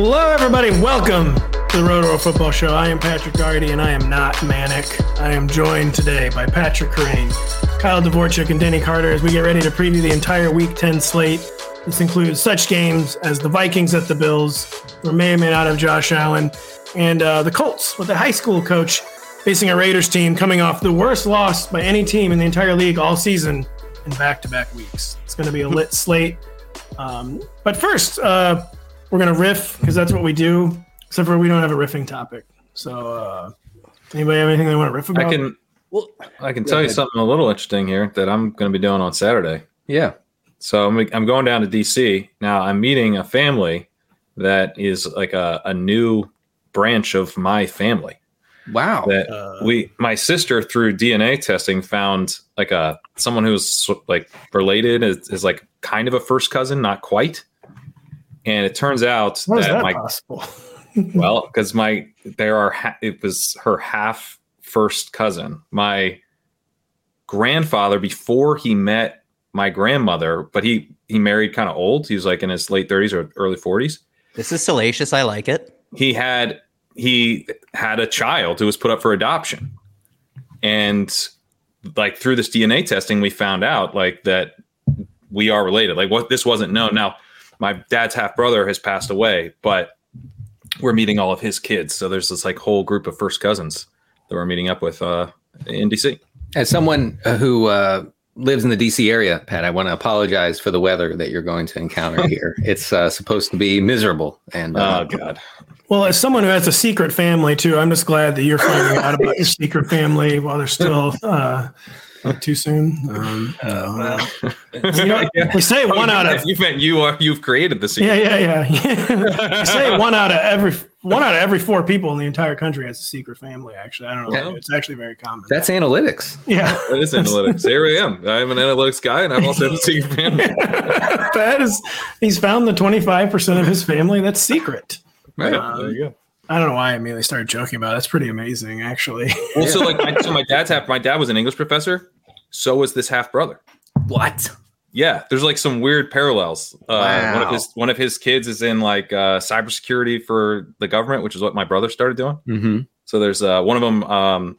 Hello, everybody. Welcome to the Roto Football Show. I am Patrick Daugherty, and I am not manic. I am joined today by Patrick Crane, Kyle Dvorchak, and Danny Carter as we get ready to preview the entire Week 10 slate. This includes such games as the Vikings at the Bills, who may or may not have Josh Allen, and the Colts with a high school coach facing a Raiders team coming off the worst loss by any team in the entire league all season in back-to-back weeks. It's going to be a lit slate. But first... We're going to riff because that's what we do, except for we don't have a riffing topic. So anybody have anything they want to riff about? I can tell you something a little interesting here that I'm going to be doing on Saturday. Yeah. So I'm going down to D.C. Now I'm meeting a family that is like a new branch of my family. Wow. That my sister through DNA testing found like someone who's like related is like kind of a first cousin, not quite. And it turns out that well, because it was her half first cousin. My grandfather, before he met my grandmother, but he married kind of old. He was like in his late 30s or early 40s. This is salacious. I like it. He had a child who was put up for adoption, and like through this DNA testing, we found out like that we are related. Like what this wasn't known now. My dad's half brother has passed away, but we're meeting all of his kids. So there's this like whole group of first cousins that we're meeting up with in DC. As someone who lives in the DC area, Pat, I want to apologize for the weather that you're going to encounter here. It's supposed to be miserable. And oh God. Well, as someone who has a secret family too, I'm just glad that you're finding out about your secret family while they're still not too soon. We say one out of you've created the secret. Yeah. Say one out of every four people in the entire country has a secret family. Actually, I don't know. Yeah. It's actually very common. That's analytics. Yeah, that is analytics. Here I am. I'm an analytics guy, and I've also have a secret family. That is, he's found the 25% of his family that's secret. Right there you go. I don't know why I immediately started joking about it. That's pretty amazing, actually. Well, so like, my dad was an English professor. So was this half brother. What? Yeah, there's like some weird parallels. Wow. One of his kids is in like cybersecurity for the government, which is what my brother started doing. Mm-hmm. So there's one of them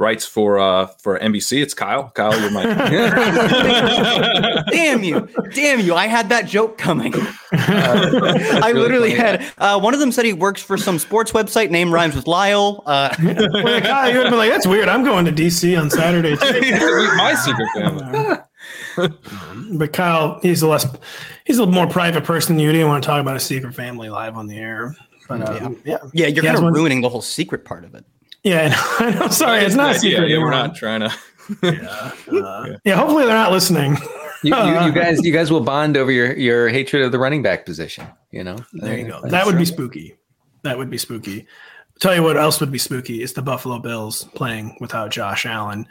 writes for NBC. It's Kyle. Kyle, you're my damn you! I had that joke coming. I literally had one of them said he works for some sports website. Name rhymes with Lyle. Well, Kyle, you would be like, that's weird. I'm going to DC on Saturday too. My secret family. But Kyle, he's a more private person. You didn't want to talk about a secret family live on the air. But yeah, you're kind of ruining the whole secret part of it. Yeah, I know. Sorry, it's not a secret. Yeah, we're not trying to. Yeah. Hopefully they're not listening. You guys will bond over your hatred of the running back position. You know, there you go. That would be spooky. I'll tell you what else would be spooky is the Buffalo Bills playing without Josh Allen.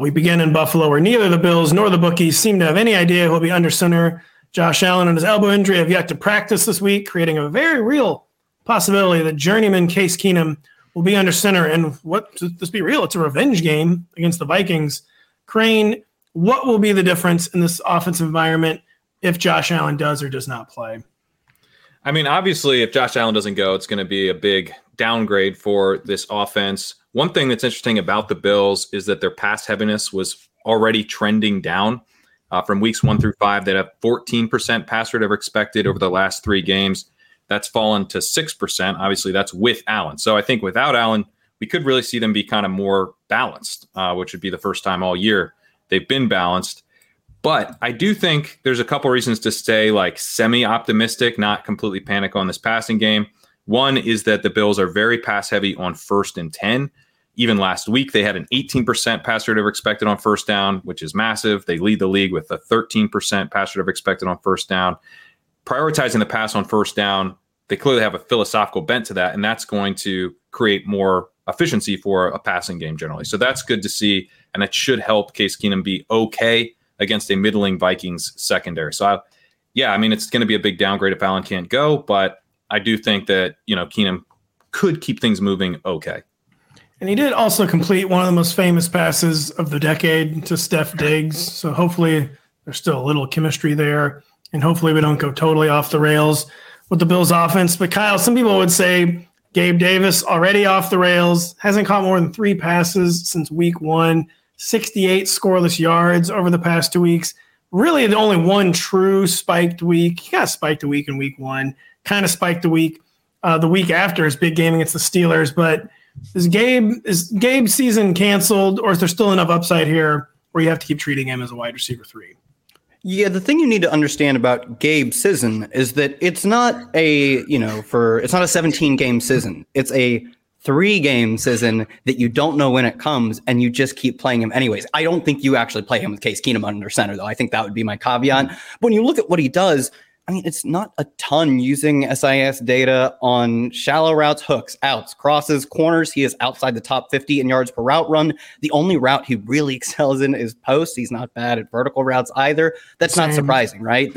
We begin in Buffalo, where neither the Bills nor the bookies seem to have any idea who will be under center. Josh Allen and his elbow injury have yet to practice this week, creating a very real possibility that journeyman Case Keenum will be under center. And let's be real, it's a revenge game against the Vikings. Crane, what will be the difference in this offensive environment if Josh Allen does or does not play? I mean, obviously, if Josh Allen doesn't go, it's going to be a big downgrade for this offense. One thing that's interesting about the Bills is that their pass heaviness was already trending down from weeks 1 through 5. They have 14% pass rate over expected over the last 3 games. That's fallen to 6%. Obviously, that's with Allen. So I think without Allen, we could really see them be kind of more balanced, which would be the first time all year they've been balanced. But I do think there's a couple reasons to stay like semi-optimistic, not completely panic on this passing game. One is that the Bills are very pass heavy on 1st and 10. Even last week, they had an 18% pass rate over expected on 1st down, which is massive. They lead the league with a 13% pass rate over expected on 1st down. Prioritizing the pass on 1st down, they clearly have a philosophical bent to that, and that's going to create more efficiency for a passing game generally. So that's good to see, and that should help Case Keenum be okay against a middling Vikings secondary. So, it's going to be a big downgrade if Allen can't go, but I do think that, Keenum could keep things moving okay. And he did also complete one of the most famous passes of the decade to Steph Diggs. So hopefully there's still a little chemistry there, and hopefully we don't go totally off the rails with the Bills offense. But Kyle, some people would say Gabe Davis already off the rails, hasn't caught more than 3 passes since week 1, 68 scoreless yards over the past 2 weeks. Really the only one true spiked week. He got spiked a week in week 1, kind of spiked the week after his big game against the Steelers. But is Gabe's season canceled, or is there still enough upside here where you have to keep treating him as a wide receiver 3? Yeah, the thing you need to understand about Gabe's season is that it's not a, it's not a 17-game season. It's a 3-game season that you don't know when it comes, and you just keep playing him anyways. I don't think you actually play him with Case Keenum under center, though. I think that would be my caveat. But when you look at what he does, I mean, it's not a ton using SIS data on shallow routes, hooks, outs, crosses, corners. He is outside the top 50 in yards per route run. The only route he really excels in is post. He's not bad at vertical routes either. That's not surprising, right?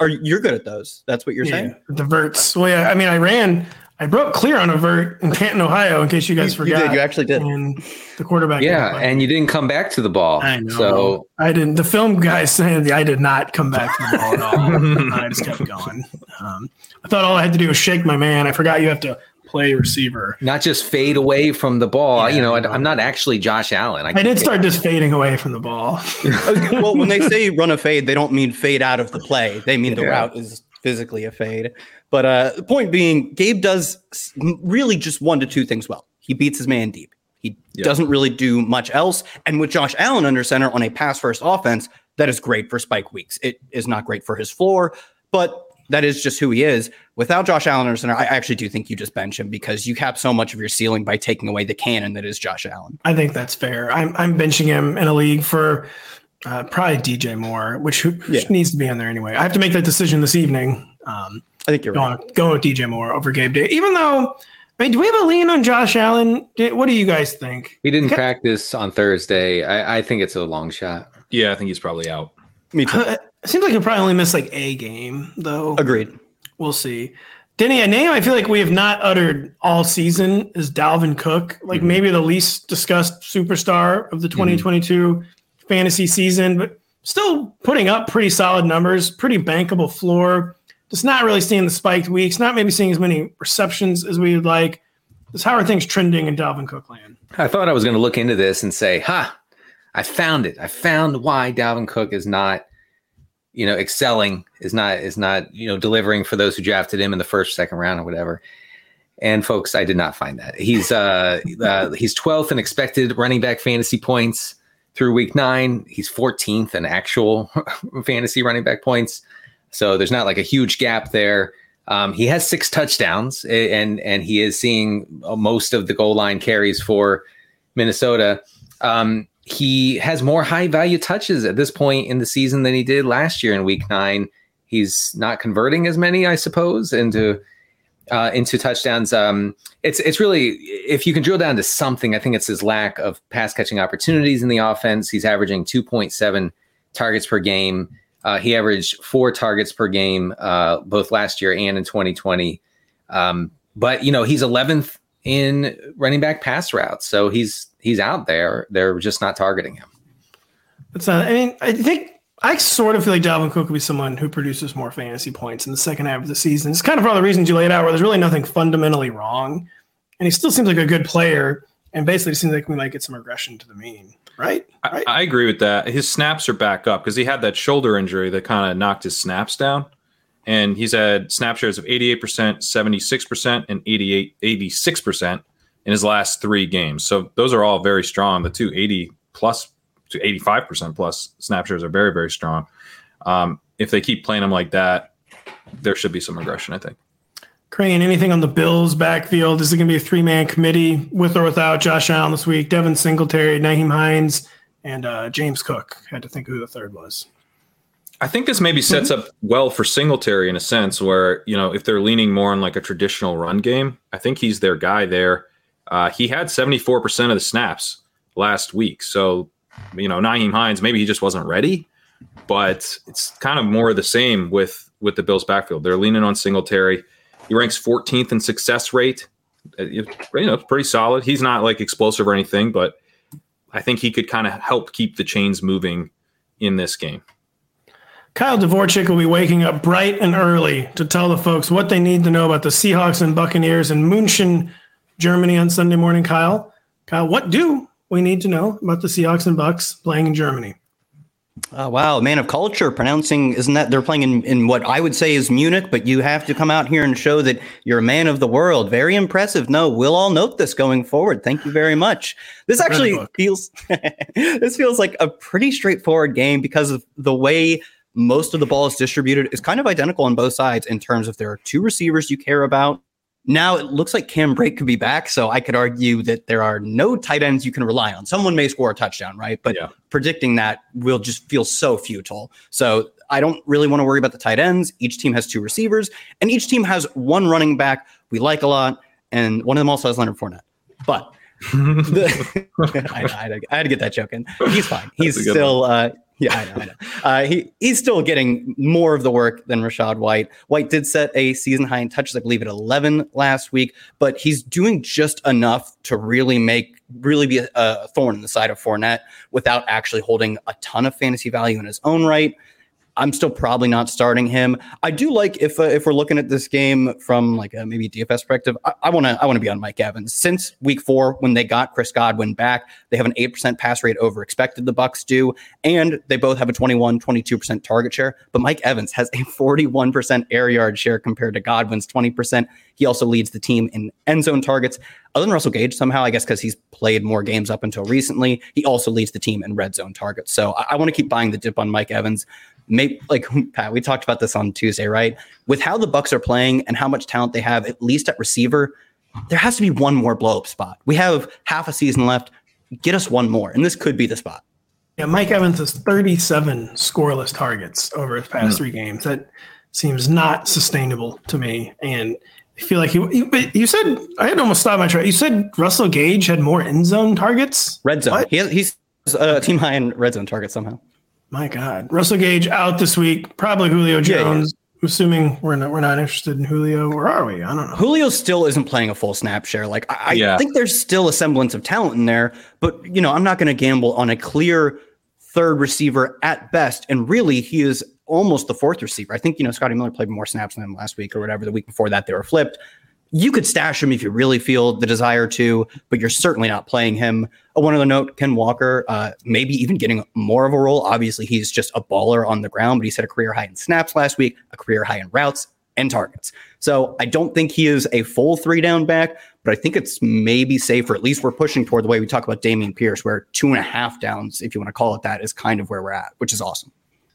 You're good at those. That's what you're saying. The verts. Well, yeah, I mean, I broke clear on a vert in Canton, Ohio, in case you guys forgot. You actually did. And the quarterback. Yeah, and you didn't come back to the ball. I know. So I didn't. The film guy said I did not come back to the ball at all. I just kept going. I thought all I had to do was shake my man. I forgot you have to play receiver. Not just fade away from the ball. Yeah, I'm not actually Josh Allen. I did start just fading away from the ball. Well, when they say run a fade, they don't mean fade out of the play. They mean the route is physically a fade. But the point being, Gabe does really just 1 to 2 things well. He beats his man deep. He doesn't really do much else. And with Josh Allen under center on a pass-first offense, that is great for spike weeks. It is not great for his floor, but that is just who he is. Without Josh Allen under center, I actually do think you just bench him because you cap so much of your ceiling by taking away the cannon that is Josh Allen. I think that's fair. I'm benching him in a league for probably DJ Moore, which needs to be on there anyway. I have to make that decision this evening. I think you're right. Going with DJ Moore over Gabe Davis. Even though, I mean, do we have a lean on Josh Allen? What do you guys think? He didn't practice on Thursday. I think it's a long shot. Yeah, I think he's probably out. Me too. It seems like he'll probably only miss like a game, though. Agreed. We'll see. Denny, a name I feel like we have not uttered all season is Dalvin Cook. Like maybe the least discussed superstar of the 2022 fantasy season, but still putting up pretty solid numbers, pretty bankable floor. Just not really seeing the spiked weeks, not maybe seeing as many receptions as we would like. Just how are things trending in Dalvin Cook land? I thought I was going to look into this and say, I found it. I found why Dalvin Cook is not, excelling, is not delivering for those who drafted him in the first, second round or whatever. And folks, I did not find that. He's he's 12th in expected running back fantasy points through week 9. He's 14th in actual fantasy running back points. So there's not like a huge gap there. He has 6 touchdowns, and he is seeing most of the goal line carries for Minnesota. He has more high-value touches at this point in the season than he did last year in Week 9. He's not converting as many, I suppose, into touchdowns. It's really, if you can drill down to something, I think it's his lack of pass-catching opportunities in the offense. He's averaging 2.7 targets per game. He averaged 4 targets per game both last year and in 2020. But, he's 11th in running back pass routes. So he's out there. They're just not targeting him. I think I sort of feel like Dalvin Cook will be someone who produces more fantasy points in the second half of the season. It's kind of for all the reasons you laid out where there's really nothing fundamentally wrong. And he still seems like a good player. And basically it seems like we might get some regression to the mean. Right. I agree with that. His snaps are back up because he had that shoulder injury that kind of knocked his snaps down. And he's had snap shares of 88%, 76%, and 86% in his last 3 games. So those are all very strong. The 280 plus to 85% plus snap shares are very, very strong. If they keep playing him like that, there should be some regression, I think. Crane, anything on the Bills' backfield? Is it going to be a 3-man committee with or without Josh Allen this week? Devin Singletary, Nyheim Hines, and James Cook. I had to think who the third was. I think this maybe sets up well for Singletary in a sense where, if they're leaning more on like a traditional run game, I think he's their guy there. He had 74% of the snaps last week. So, Nyheim Hines, maybe he just wasn't ready, but it's kind of more of the same with the Bills' backfield. They're leaning on Singletary. He ranks 14th in success rate it's pretty solid. He's not like explosive or anything, but I think he could kind of help keep the chains moving in this game. Kyle Dvorchak will be waking up bright and early to tell the folks what they need to know about the Seahawks and Buccaneers in München, Germany on Sunday morning. Kyle, what do we need to know about the Seahawks and Bucks playing in Germany? Oh, wow. Man of culture pronouncing, isn't that they're playing in what I would say is Munich, but you have to come out here and show that you're a man of the world. Very impressive. No, we'll all note this going forward. Thank you very much. This actually feels like a pretty straightforward game because of the way most of the ball is distributed. It's kind of identical on both sides in terms of there are two receivers you care about. Now it looks like Cam Brake could be back, so I could argue that there are no tight ends you can rely on. Someone may score a touchdown, right? But predicting that will just feel so futile. So I don't really want to worry about the tight ends. Each team has two receivers, and each team has one running back we like a lot, and one of them also has Leonard Fournette. But I had to get that joke in. He's fine. He's still... Yeah, I know. He's still getting more of the work than Rachaad White. White did set a season high in touches, I believe, at 11 last week, but he's doing just enough to really be a thorn in the side of Fournette without actually holding a ton of fantasy value in his own right. I'm still probably not starting him. I do like if we're looking at this game from like a maybe DFS perspective, I want to be on Mike Evans. Since week 4, when they got Chris Godwin back, they have an 8% pass rate over expected, the Bucks do, and they both have a 22% target share. But Mike Evans has a 41% air yard share compared to Godwin's 20%. He also leads the team in end zone targets. Other than Russell Gage, somehow, I guess because he's played more games up until recently, he also leads the team in red zone targets. So I want to keep buying the dip on Mike Evans. Maybe, like Pat, we talked about this on Tuesday, right? With how the Bucks are playing and how much talent they have, at least at receiver, there has to be one more blow up spot. We have half a season left. Get us one more, and this could be the spot. Yeah, Mike Evans has 37 scoreless targets over his past 3 games. That seems not sustainable to me, and I feel like you said I had almost stopped my track. You said Russell Gage had more end zone targets. Red zone. What? He's a team high in red zone targets somehow. My God, Russell Gage out this week. Probably Julio Jones. Yeah. Assuming we're not interested in Julio, or are we? I don't know. Julio still isn't playing a full snap share. Like I think there's still a semblance of talent in there, but I'm not going to gamble on a clear third receiver at best. And really, he is almost the fourth receiver. I think Scotty Miller played more snaps than him last week or whatever. The week before that, they were flipped. You could stash him if you really feel the desire to, but you're certainly not playing him. One other note, Ken Walker, maybe even getting more of a role. Obviously, he's just a baller on the ground, but he set a career high in snaps last week, a career high in routes and targets. So I don't think he is a full 3-down back, but I think it's maybe safer. At least we're pushing toward the way we talk about Dameon Pierce, where 2.5 downs, if you want to call it that, is kind of where we're at, which is awesome.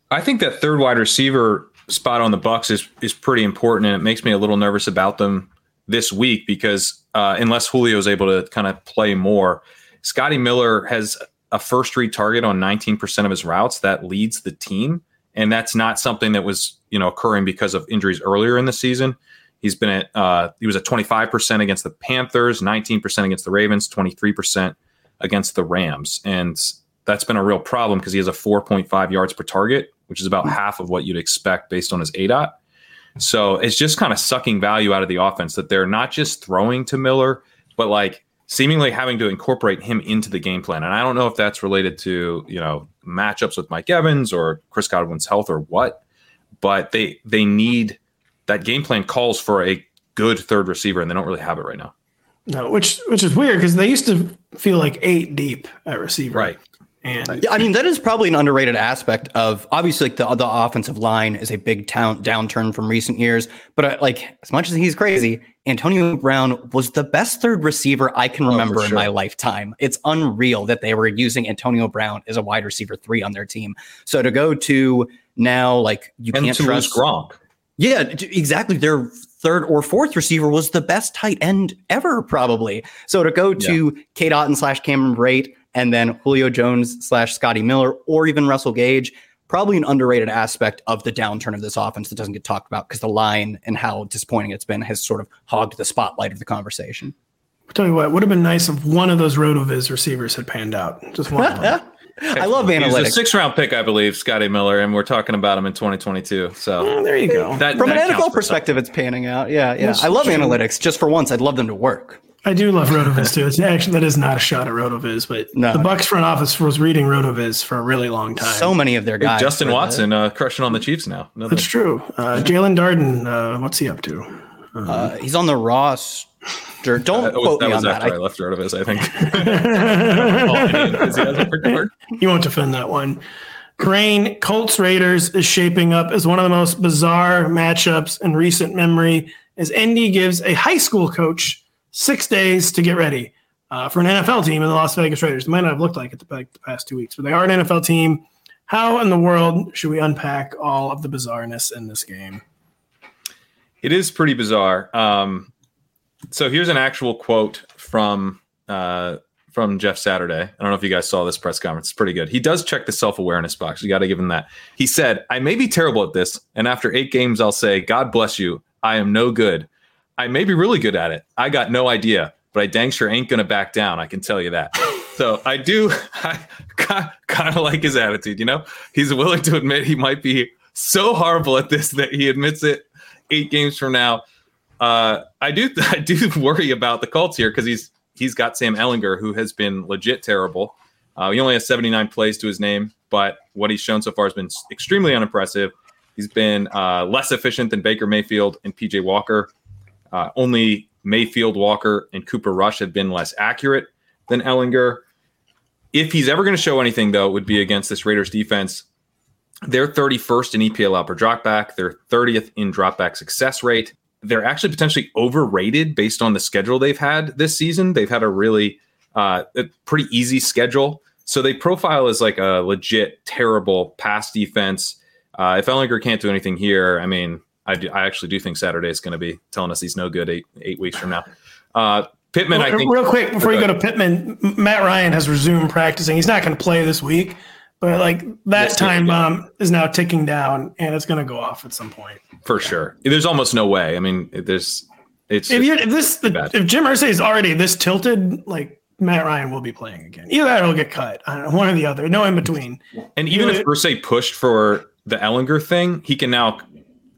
I think that third wide receiver spot on the Bucs is pretty important, and it makes me a little nervous about them this week because unless Julio is able to kind of play more, Scotty Miller has a first read target on 19% of his routes. That leads the team. And that's not something that was, occurring because of injuries earlier in the season. He's been at, he was at 25% against the Panthers, 19% against the Ravens, 23% against the Rams. And that's been a real problem because he has a 4.5 yards per target, which is about half of what you'd expect based on his ADOT. So it's just kind of sucking value out of the offense that they're not just throwing to Miller, but like seemingly having to incorporate him into the game plan. And I don't know if that's related to, matchups with Mike Evans or Chris Godwin's health or what, but they need that game plan calls for a good third receiver, and they don't really have it right now. No, which is weird because they used to feel like 8 deep at receiver. Right. And yeah, I mean, that is probably an underrated aspect of obviously like the offensive line is a big downturn from recent years. But as much as he's crazy, Antonio Brown was the best third receiver I can remember in my lifetime. It's unreal that they were using Antonio Brown as a wide receiver 3 on their team. So to go to now, can't trust Gronk. Yeah, exactly. Their third or fourth receiver was the best tight end ever, probably. So to go to Cade Otton / Cameron Brate, and then Julio Jones / Scotty Miller, or even Russell Gage, probably an underrated aspect of the downturn of this offense that doesn't get talked about because the line and how disappointing it's been has sort of hogged the spotlight of the conversation. I'll tell you what, it would have been nice if one of those Rotoviz receivers had panned out. Just one. I love analytics. He's a sixth-round pick, I believe, Scotty Miller, and we're talking about him in 2022. So there you go. From an NFL perspective, it's panning out. Yeah. That's I love true. Analytics. Just for once, I'd love them to work. I do love RotoViz too. It's actually that is not a shot at RotoViz, but the Bucks front office was reading RotoViz for a really long time. So many of their guys. Justin Watson crushing on the Chiefs now. Another. That's true. Jalen Darden, what's he up to? He's on the Ross. Don't quote me on that. That was after I left RotoViz, I think. You won't defend that one. Crane, Colts Raiders is shaping up as one of the most bizarre matchups in recent memory as Indy gives a high school coach 6 days to get ready for an NFL team in the Las Vegas Raiders. They might not have looked like it the past 2 weeks, but they are an NFL team. How in the world should we unpack all of the bizarreness in this game? It is pretty bizarre. So here's an actual quote from Jeff Saturday. I don't know if you guys saw this press conference. It's pretty good. He does check the self-awareness box. You got to give him that. He said, "I may be terrible at this, and after 8 games, I'll say, God bless you. I am no good. I may be really good at it. I got no idea, but I dang sure ain't going to back down. I can tell you that." So I kind of like his attitude, you know? He's willing to admit he might be so horrible at this that he admits it 8 games from now. I do worry about the Colts here because he's got Sam Ellinger, who has been legit terrible. He only has 79 plays to his name, but what he's shown so far has been extremely unimpressive. He's been less efficient than Baker Mayfield and P.J. Walker. Only Mayfield, Walker, and Cooper Rush have been less accurate than Ellinger. If he's ever going to show anything, though, it would be against this Raiders defense. They're 31st in EPA allowed per dropback. They're 30th in dropback success rate. They're actually potentially overrated based on the schedule they've had this season. They've had a really pretty easy schedule. So they profile as like a legit terrible pass defense. If Ellinger can't do anything here, I mean, I actually do think Saturday is going to be telling us he's no good eight weeks from now. Pittman, I think. Real quick, before you go to Pittman, Matt Ryan has resumed practicing. He's not going to play this week, but like that time bomb is now ticking down, and it's going to go off at some point. For sure. There's almost no way. I mean, if Jim Irsay is already this tilted, like, Matt Ryan will be playing again. Either that or he'll get cut. I don't know, one or the other. No in between. And even if Irsay pushed for the Ellinger thing, he can now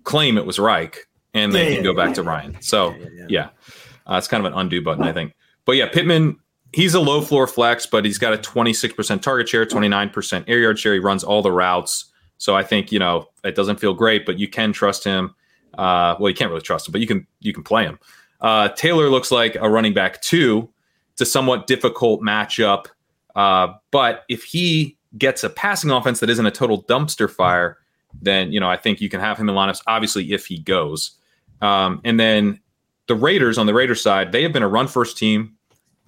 claim it was Reich, and they can go back to Ryan. So, it's kind of an undo button, I think. But, yeah, Pittman, he's a low-floor flex, but he's got a 26% target share, 29% air yard share. He runs all the routes. So I think, you know, it doesn't feel great, but you can trust him. Well, you can't really trust him, but you can play him. Taylor looks like a running back, too. It's a somewhat difficult matchup. But if he gets a passing offense that isn't a total dumpster fire, then, you know, I think you can have him in lineups, obviously, if he goes. And then the Raiders, on the Raiders side, they have been a run-first team.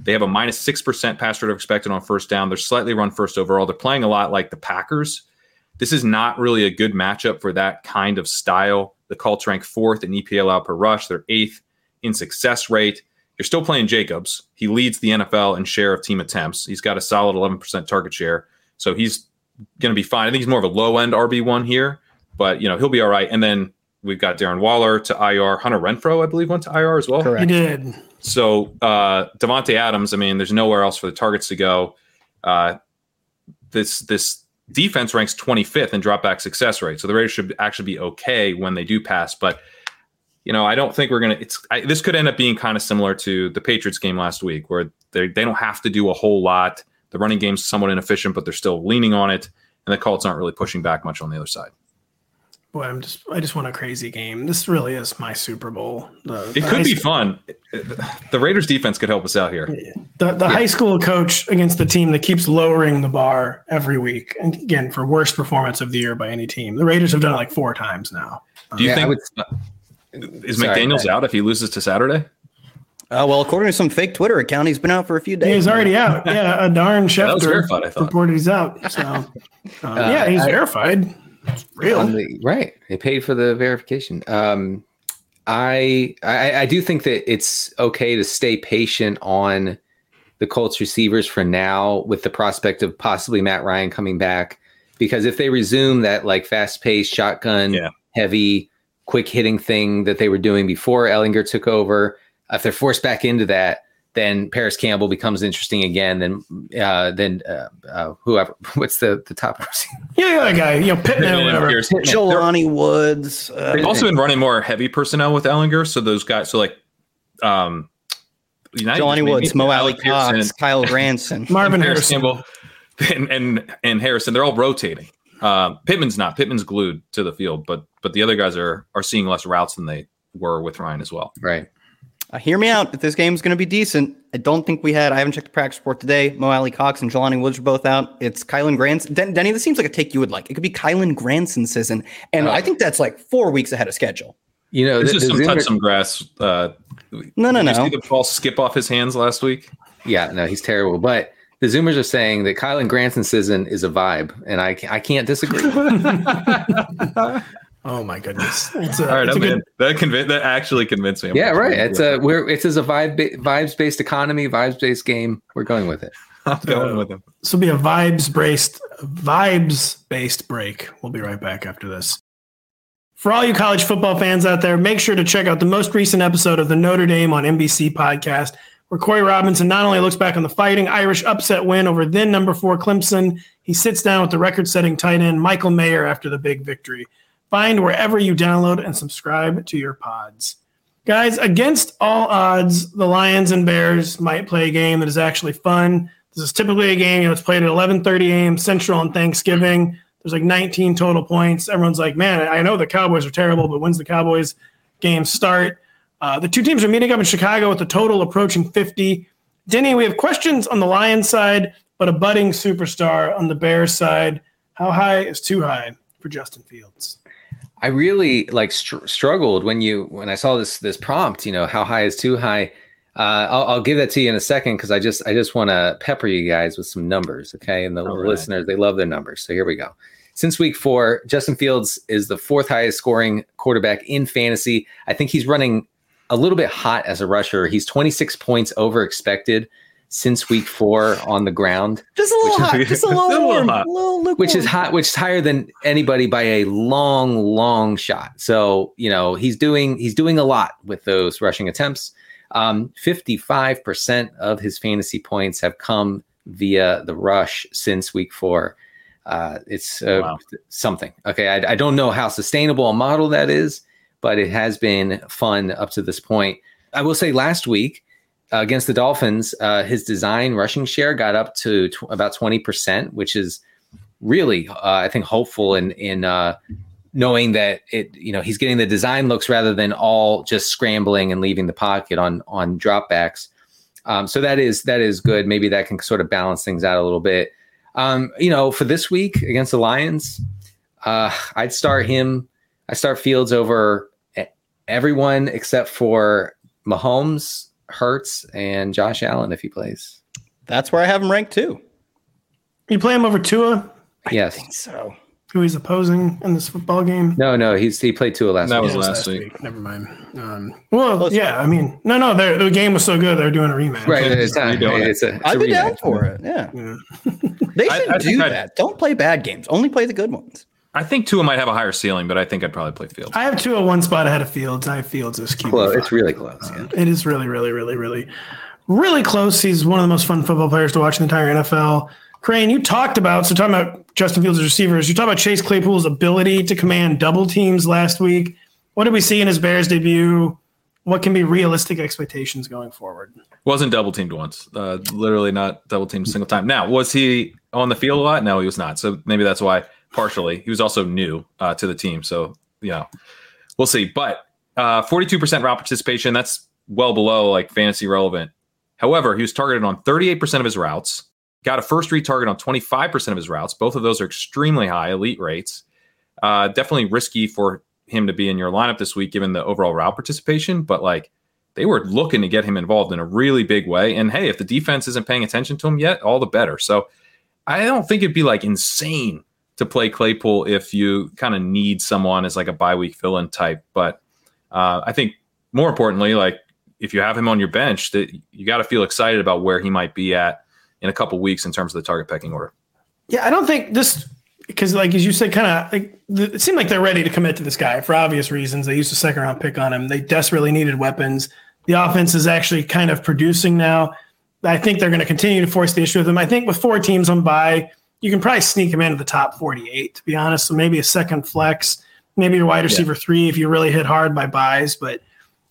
They have a minus 6% pass rate expected on first down. They're slightly run-first overall. They're playing a lot like the Packers. This is not really a good matchup for that kind of style. The Colts rank 4th in EPA allowed per rush. They're 8th in success rate. You're still playing Jacobs. He leads the NFL in share of team attempts. He's got a solid 11% target share, so he's going to be fine. I think he's more of a low-end RB1 here, but, you know, he'll be all right. And then we've got Darren Waller to IR. Hunter Renfrow, I believe, went to IR as well. Correct. He did. So Davante Adams, I mean, there's nowhere else for the targets to go. This defense ranks 25th in dropback success rate. So the Raiders should actually be okay when they do pass. But, you know, I don't think we're going to – this could end up being kind of similar to the Patriots game last week where they don't have to do a whole lot. The running game's somewhat inefficient, but they're still leaning on it. And the Colts aren't really pushing back much on the other side. Boy, I just want a crazy game. This really is my Super Bowl. It could be fun. The Raiders defense could help us out here. The high school coach against the team that keeps lowering the bar every week. And again, for worst performance of the year by any team. The Raiders have done it like 4 times now. Do you think is McDaniels out if he loses to Saturday? Well, according to some fake Twitter account, he's been out for a few days. He's already out. Yeah, a darn Schefter reported he's out. So, he's verified. It's real, right? They paid for the verification. I do think that it's okay to stay patient on the Colts receivers for now, with the prospect of possibly Matt Ryan coming back, because if they resume that like fast-paced shotgun, heavy, quick-hitting thing that they were doing before Ellinger took over. If they're forced back into that, Then Paris Campbell becomes interesting again. Then whoever, what's the top receiver? Yeah, that guy, Pittman or whatever. Jelani Woods. They've also been running more heavy personnel with Ellinger. So those guys, Jelani Woods, Mo Alley Cox, Kyle Ranson, Marvin Harrison, Campbell, and Harrison. They're all rotating. Pittman's not. Pittman's glued to the field, but the other guys are seeing less routes than they were with Ryan as well. Right. Hear me out. If this game's going to be decent, I haven't checked the practice report today. Mo Alley Cox and Jelani Woods are both out. It's Kylan Granson. Denny, this seems like a take you would like. It could be Kylan Granson's season, and I think that's 4 weeks ahead of schedule. This is some touch some grass. No. Did you see the ball skip off his hands last week? Yeah, no, he's terrible. But the Zoomers are saying that Kylan Granson's season is a vibe, and I can't disagree. Oh my goodness! That actually convinced me. Right. It's a vibes-based economy, vibes-based game. We're going with it. I'm going with it. This will be a vibes-based break. We'll be right back after this. For all you college football fans out there, make sure to check out the most recent episode of the Notre Dame on NBC podcast, where Corey Robinson not only looks back on the Fighting Irish upset win over then No. 4 Clemson, he sits down with the record-setting tight end Michael Mayer after the big victory. Find wherever you download and subscribe to your pods. Guys, against all odds, the Lions and Bears might play a game that is actually fun. This is typically a game that's played at 11:30 a.m. Central on Thanksgiving. There's 19 total points. Everyone's like, man, I know the Cowboys are terrible, but when's the Cowboys game start? The two teams are meeting up in Chicago with the total approaching 50. Denny, we have questions on the Lions side, but a budding superstar on the Bears side. How high is too high for Justin Fields? I really struggled when I saw this prompt. How high is too high? I'll give that to you in a second because I just want to pepper you guys with some numbers, okay? And the listeners, they love their numbers. So here we go. Since week 4, Justin Fields is the 4th highest scoring quarterback in fantasy. I think he's running a little bit hot as a rusher. He's 26 points over expected since week 4 on the ground. Just a little hot. Just a little hot. Which is hot, which is higher than anybody by a long, long shot. So, he's doing a lot with those rushing attempts. 55% of his fantasy points have come via the rush since week 4. It's something. Okay. I don't know how sustainable a model that is, but it has been fun up to this point. I will say last week against the Dolphins, his design rushing share got up to about 20%, which is really, I think, hopeful in knowing that he's getting the design looks rather than all just scrambling and leaving the pocket on dropbacks. So that is good. Maybe that can sort of balance things out a little bit. For this week against the Lions, I start Fields over everyone except for Mahomes, Hurts, and Josh Allen if he plays. That's where I have him ranked too. You play him over Tua? Yes. I think so. Who he's opposing in this football game? No, he played Tua last week. That was last week. Never mind. The game was so good, they were doing a rematch. Right, I'd be down for it, yeah. They should do that. Don't play bad games. Only play the good ones. I think Tua might have a higher ceiling, but I think I'd probably play Fields. I have Tua one spot ahead of Fields. I have Fields as QB. Close. It's really close. It is really, really, really, really, really close. He's one of the most fun football players to watch in the entire NFL. Crane, you talked about, so talking about Justin Fields' receivers, you talked about Chase Claypool's ability to command double teams last week. What did we see in his Bears debut? What can be realistic expectations going forward? Wasn't double teamed once. Literally not double teamed a single time. Now, was he on the field a lot? No, he was not. So maybe that's why, partially. He was also new to the team. So, we'll see. But 42% route participation, that's well below fantasy relevant. However, he was targeted on 38% of his routes. Got a first read target on 25% of his routes. Both of those are extremely high, elite rates. Definitely risky for him to be in your lineup this week, given the overall route participation. But they were looking to get him involved in a really big way. And hey, if the defense isn't paying attention to him yet, all the better. So I don't think it'd be insane to play Claypool if you kind of need someone as a bye-week fill-in type. But I think more importantly, if you have him on your bench, that you got to feel excited about where he might be at in a couple weeks in terms of the target pecking order. Yeah, I don't think this because as you said, it seemed like they're ready to commit to this guy for obvious reasons. They used a second round pick on him. They desperately needed weapons. The offense is actually kind of producing now. I think they're going to continue to force the issue with them. I think with four teams on bye, you can probably sneak them into the top 48, to be honest. So maybe a second flex, maybe your wide receiver three if you really hit hard by buys. But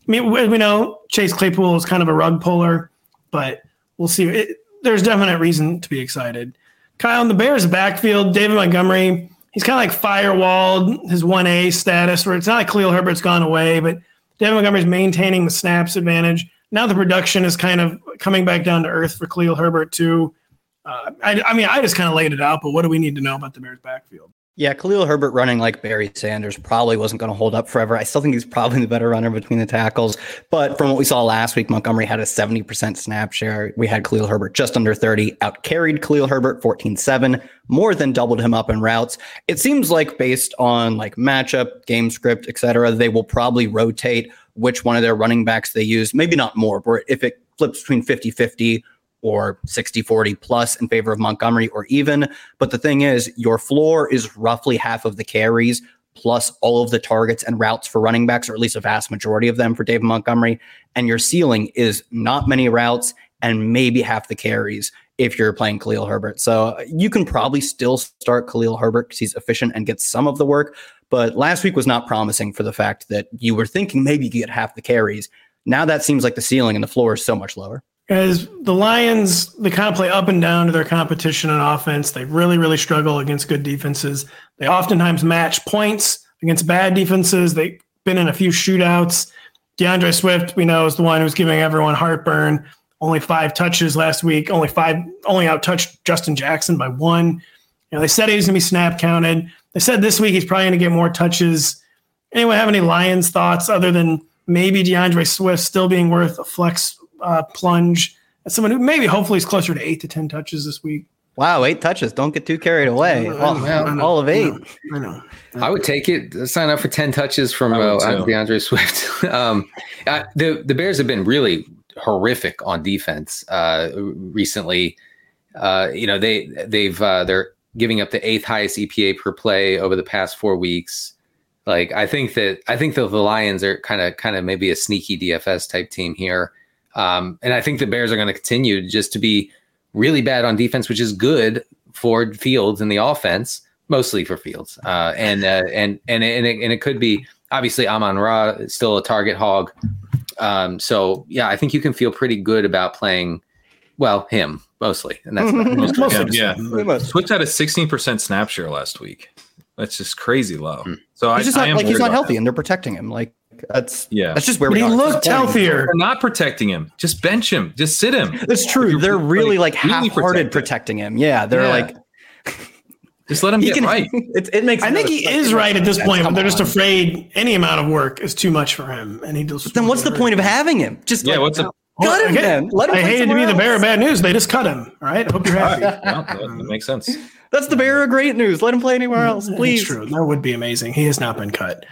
I mean, we know Chase Claypool is kind of a rug puller, but we'll see. There's definite reason to be excited. Kyle, in the Bears' backfield, David Montgomery, he's kind of like firewalled his 1A status, where it's not like Khalil Herbert's gone away, but David Montgomery's maintaining the snaps advantage. Now the production is kind of coming back down to earth for Khalil Herbert, too. I mean, I just kind of laid it out, but what do we need to know about the Bears' backfield? Yeah, Khalil Herbert running like Barry Sanders probably wasn't going to hold up forever. I still think he's probably the better runner between the tackles. But from what we saw last week, Montgomery had a 70% snap share. We had Khalil Herbert just under 30, out-carried Khalil Herbert 14-7, more than doubled him up in routes. It seems like based on like matchup, game script, et cetera, they will probably rotate which one of their running backs they use, maybe not more, but if it flips between 50-50 or 60-40 plus in favor of Montgomery or even. But the thing is, your floor is roughly half of the carries plus all of the targets and routes for running backs, or at least a vast majority of them for David Montgomery. And your ceiling is not many routes and maybe half the carries if you're playing Khalil Herbert. So you can probably still start Khalil Herbert because he's efficient and gets some of the work. But last week was not promising for the fact that you were thinking maybe you could get half the carries. Now that seems like the ceiling and the floor is so much lower. As the Lions, they kind of play up and down to their competition on offense. They really, really struggle against good defenses. They oftentimes match points against bad defenses. They've been in a few shootouts. DeAndre Swift, we know, is the one who's giving everyone heartburn. Only 5 touches last week. Only out-touched Justin Jackson by 1. You know, they said he was going to be snap counted. They said this week he's probably going to get more touches. Anyone have any Lions thoughts other than maybe DeAndre Swift still being worth a flex plunge as someone who maybe hopefully is closer to 8 to 10 touches this week? Wow, 8 touches. Don't get too carried away. All of 8. I know. I would take it. Sign up for 10 touches from DeAndre Swift. The Bears have been really horrific on defense recently. They're giving up the 8th highest EPA per play over the past 4 weeks. Like, I think that the Lions are kind of maybe a sneaky DFS type team here. And I think the Bears are going to continue just to be really bad on defense, which is good for Fields and the offense, mostly for Fields. And it could be, obviously, Amon-Ra is still a target hog. So, I think you can feel pretty good about playing, well, him mostly. And that's mostly. Switch had a 16% snap share last week. That's just crazy low. So he's not healthy, and they're protecting him. Like, that's just where we are. He looked healthier. They're not protecting him. Just bench him. Just sit him. That's true. They're really like half-hearted protecting him. Yeah, they're like, just let him get right. It makes. I think he is right at this point, but they're just afraid any amount of work is too much for him, and he just. Then what's the point of having him? Just what's the cut him then? I hated to be the bearer of bad news. They just cut him. All right. I hope you're happy. That makes sense. That's the bearer of great news. Let him play anywhere else, please. It's true. That would be amazing. He has not been cut.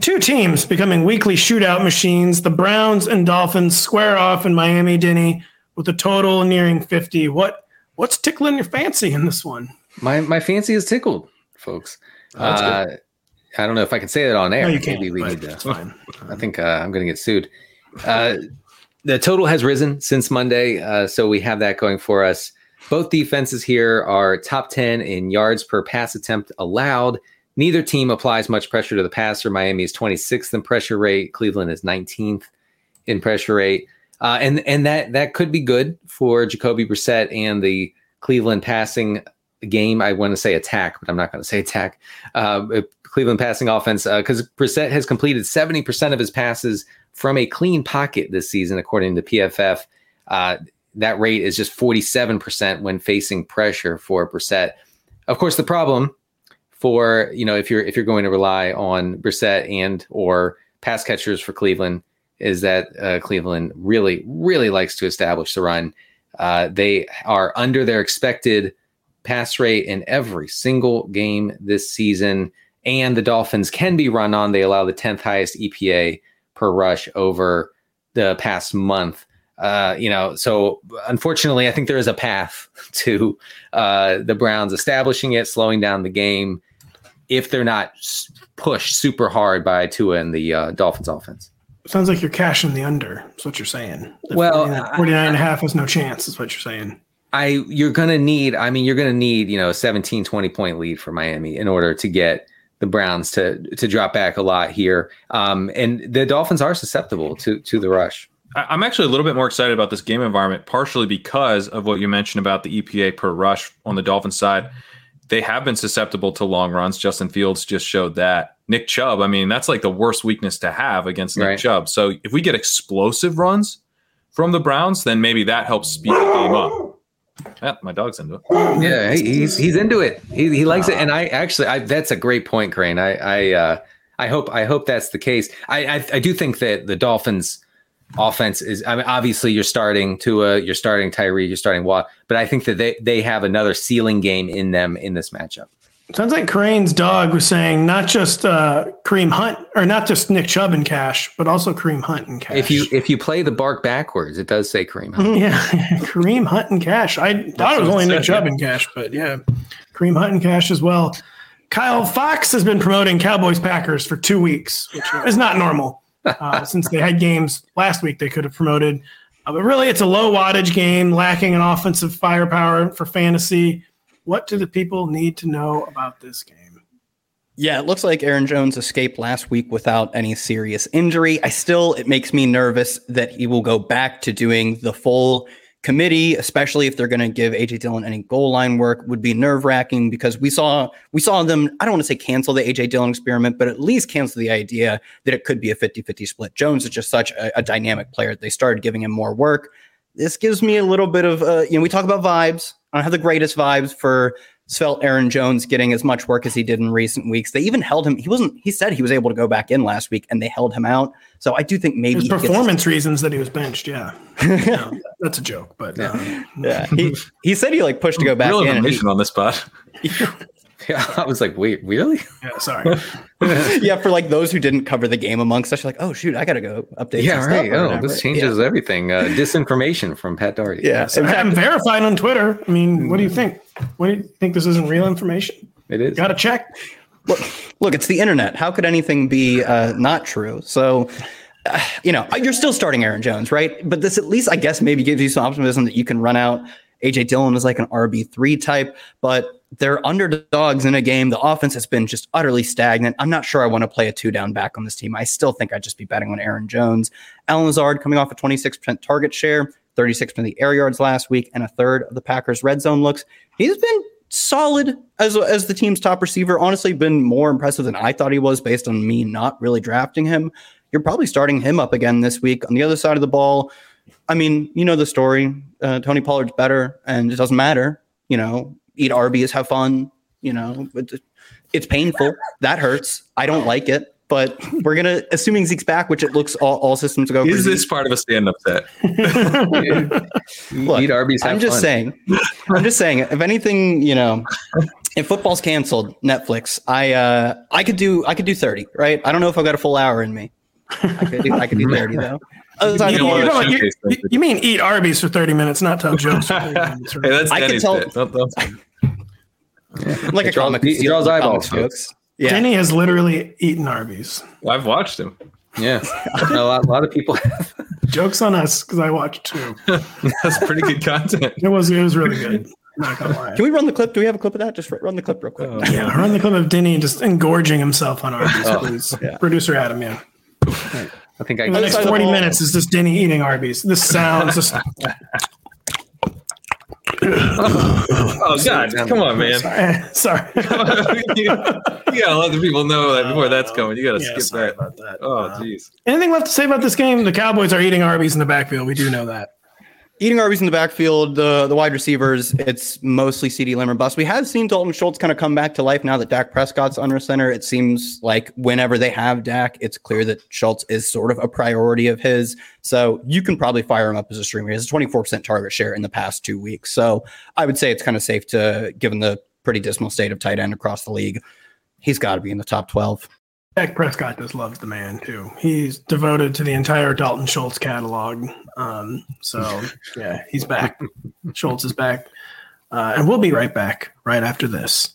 2 teams becoming weekly shootout machines. The Browns and Dolphins square off in Miami, Denny, with a total nearing 50. What's tickling your fancy in this one? My fancy is tickled, folks. Oh, I don't know if I can say that on air. No, you can't. Maybe we need that. Fine. I think I'm going to get sued. The total has risen since Monday, so we have that going for us. Both defenses here are top 10 in yards per pass attempt allowed. Neither team applies much pressure to the passer. Miami is 26th in pressure rate. Cleveland is 19th in pressure rate. And that could be good for Jacoby Brissett and the Cleveland passing game. I want to say attack, but I'm not going to say attack. Cleveland passing offense, because Brissett has completed 70% of his passes from a clean pocket this season, according to PFF. That rate is just 47% when facing pressure for Brissett. Of course, the problem for, if you're going to rely on Brissett and or pass catchers for Cleveland is that Cleveland really, really likes to establish the run. They are under their expected pass rate in every single game this season, and the Dolphins can be run on. They allow the 10th highest EPA per rush over the past month. So unfortunately, I think there is a path to the Browns establishing it, slowing down the game if they're not pushed super hard by Tua and the Dolphins offense. Sounds like you're cashing the under. That's what you're saying. The well, 49.5 has no chance. That's what you're saying. You're going to need, you know, a 17, 20 point lead for Miami in order to get the Browns to drop back a lot here. And the Dolphins are susceptible to the rush. I'm actually a little bit more excited about this game environment, partially because of what you mentioned about the EPA per rush on the Dolphins side. They have been susceptible to long runs. Justin Fields just showed that. Nick Chubb, I mean, that's like the worst weakness to have against Nick Chubb. So if we get explosive runs from the Browns, then maybe that helps speed the game up. Yeah, my dog's into it. Yeah, he's into it. He likes it. And I that's a great point, Crane. I hope that's the case. I do think that the Dolphins offense is, I mean, obviously you're starting Tua, you're starting Tyree, you're starting Watt, but I think that they have another ceiling game in them in this matchup. Sounds like Crane's dog was saying not just Kareem Hunt, or not just Nick Chubb in cash, but also Kareem Hunt in cash. If you play the bark backwards, it does say Kareem Hunt. Yeah, Kareem Hunt in cash. I thought it was only Nick Chubb in cash, but yeah, Kareem Hunt in cash as well. Kyle Fox has been promoting Cowboys Packers for 2 weeks, which is not normal. Since they had games last week they could have promoted. But really, it's a low wattage game, lacking an offensive firepower for fantasy. What do the people need to know about this game? Yeah, it looks like Aaron Jones escaped last week without any serious injury. It makes me nervous that he will go back to doing the full committee, especially if they're going to give AJ Dillon any goal line work. Would be nerve-wracking because we saw them, I don't want to say cancel the AJ Dillon experiment, but at least cancel the idea that it could be a 50-50 split. Jones is just such a dynamic player. They started giving him more work. This gives me a little bit of, we talk about vibes. I don't have the greatest vibes for svelte Aaron Jones getting as much work as he did in recent weeks. They even held him. He said he was able to go back in last week, and they held him out. So I do think maybe his performance reasons that he was benched. Yeah, no, that's a joke, but yeah. He said he pushed to go back in. Real information on this spot. Yeah, I was like, wait, really? Yeah, sorry. Yeah, for those who didn't cover the game amongst us, you're like, oh, shoot, I got to go update. Yeah, right. Oh, this changes everything. Disinformation from Pat Daugherty. Yeah, so I'm verified on Twitter. I mean, what do you think? What do you think, this isn't real information? It is. Got to check. Look, it's the internet. How could anything be not true? So, you're still starting Aaron Jones, right? But this at least, I guess, maybe gives you some optimism that you can run out. AJ Dillon is like an RB3 type, but they're underdogs in a game. The offense has been just utterly stagnant. I'm not sure I want to play a 2-down back on this team. I still think I'd just be betting on Aaron Jones. Allen Lazard coming off a 26% target share, 36% of the air yards last week, and a third of the Packers' red zone looks. He's been solid as the team's top receiver. Honestly, been more impressive than I thought he was based on me not really drafting him. You're probably starting him up again this week. On the other side of the ball, I mean, you know the story. Tony Pollard's better, and it doesn't matter. Eat Arby's, have fun. It's painful. That hurts. I don't like it. But we're going to, assuming Zeke's back, which it looks all systems go. Is this part of a stand-up set? Look, eat Arby's, have fun. I'm just saying, if anything, if football's canceled, Netflix, I could do 30, right? I don't know if I've got a full hour in me. I could do 30, though. You mean eat Arby's for 30 minutes, not tell jokes for 30 minutes. Right? Hey, that's Denny's. I can tell. Like a comic. He draws eyeballs, folks. Yeah. Denny has literally eaten Arby's. Well, I've watched him. Yeah. a lot of people have. Jokes on us, because I watched too. That's pretty good content. It was really good. I'm not gonna lie. Can we run the clip? Do we have a clip of that? Just run the clip real quick. Yeah, run the clip of Denny just engorging himself on Arby's, please. Yeah. Producer Adam, yeah. Right. I think the next 40 minutes is just Denny eating Arby's. This sounds just. Oh, God. Come on, man. Sorry. You got to let the people know that before that's coming. You got to skip that. About that. Oh, geez. Anything left to say about this game? The Cowboys are eating Arby's in the backfield. We do know that. Eating Arby's in the backfield, the wide receivers, it's mostly CeeDee Lamb or bust. We have seen Dalton Schultz kind of come back to life now that Dak Prescott's under center. It seems like whenever they have Dak, it's clear that Schultz is sort of a priority of his. So you can probably fire him up as a streamer. He has a 24% target share in the past 2 weeks. So I would say it's kind of safe to, given the pretty dismal state of tight end across the league, he's got to be in the top 12. Dak Prescott just loves the man, too. He's devoted to the entire Dalton Schultz catalog. He's back. Schultz is back. And we'll be right back right after this.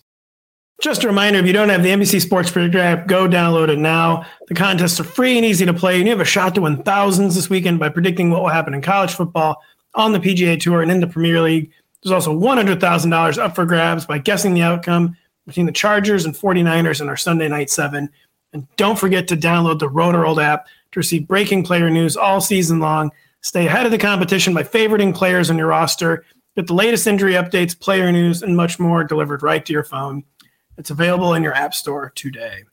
Just a reminder, if you don't have the NBC Sports Predictor app, go download it now. The contests are free and easy to play, and you have a shot to win thousands this weekend by predicting what will happen in college football, on the PGA Tour, and in the Premier League. There's also $100,000 up for grabs by guessing the outcome between the Chargers and 49ers in our Sunday Night 7. And don't forget to download the Roto World app to receive breaking player news all season long. Stay ahead of the competition by favoriting players on your roster. Get the latest injury updates, player news, and much more delivered right to your phone. It's available in your app store today.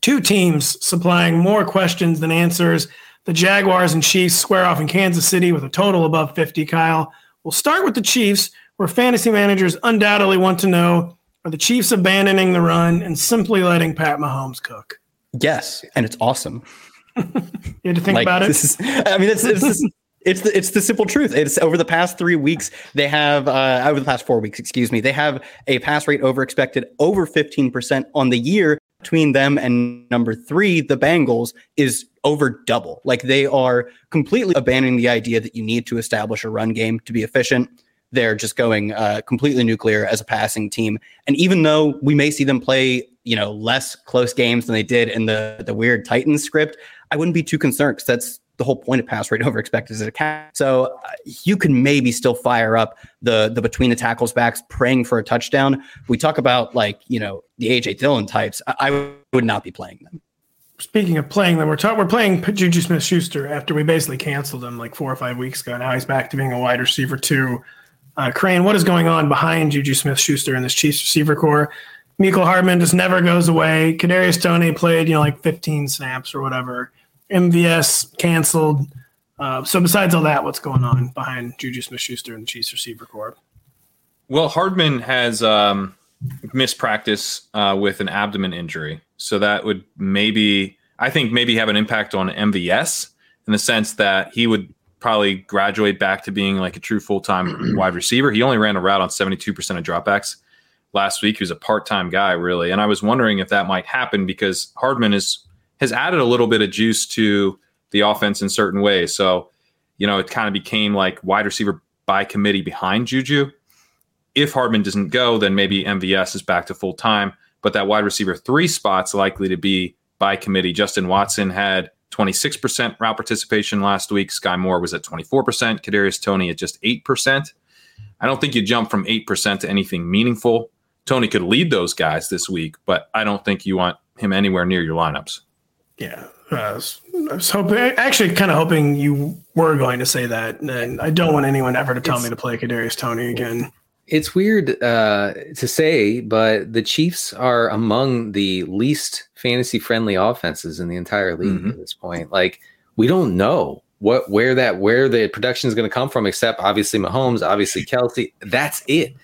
Two teams supplying more questions than answers. The Jaguars and Chiefs square off in Kansas City with a total above 50, Kyle. We'll start with the Chiefs, where fantasy managers undoubtedly want to know, are the Chiefs abandoning the run and simply letting Pat Mahomes cook? Yes, and it's awesome. You had to think about it? It's the simple truth. It's over the past 3 weeks, they have over the past 4 weeks, they have a pass rate over expected over 15% on the year. Between them and number three, the Bengals, is over double. Like, they are completely abandoning the idea that you need to establish a run game to be efficient. They're just going completely nuclear as a passing team. And even though we may see them play, less close games than they did in the weird Titans script, I wouldn't be too concerned, because that's the whole point of pass rate over expected is a cap. So you can maybe still fire up the between the tackles backs praying for a touchdown. We talk about the AJ Dillon types. I would not be playing them. Speaking of playing them, we're playing Juju Smith-Schuster after we basically canceled him 4 or 5 weeks ago. Now he's back to being a wide receiver too. Crane, what is going on behind Juju Smith-Schuster in this Chiefs receiver core? Mecole Hardman just never goes away. Kadarius Toney played 15 snaps or whatever. MVS canceled. So besides all that, what's going on behind Juju Smith-Schuster and the Chiefs receiver corps? Well, Hardman has missed practice with an abdomen injury. So that would maybe have an impact on MVS in the sense that he would probably graduate back to being a true full-time wide receiver. He only ran a route on 72% of dropbacks last week. He was a part-time guy, really. And I was wondering if that might happen because Hardman has added a little bit of juice to the offense in certain ways. So, it kind of became wide receiver by committee behind Juju. If Hardman doesn't go, then maybe MVS is back to full time, but that wide receiver 3 spot's likely to be by committee. Justin Watson had 26% route participation last week. Sky Moore was at 24%. Kadarius Toney at just 8%. I don't think you jump from 8% to anything meaningful. Toney could lead those guys this week, but I don't think you want him anywhere near your lineups. Yeah, I was kind of hoping you were going to say that. And I don't want anyone ever to tell me to play Kadarius Toney again. It's weird to say, but the Chiefs are among the least fantasy-friendly offenses in the entire league at this point. We don't know where the production is going to come from, except obviously Mahomes, obviously Kelsey. That's it.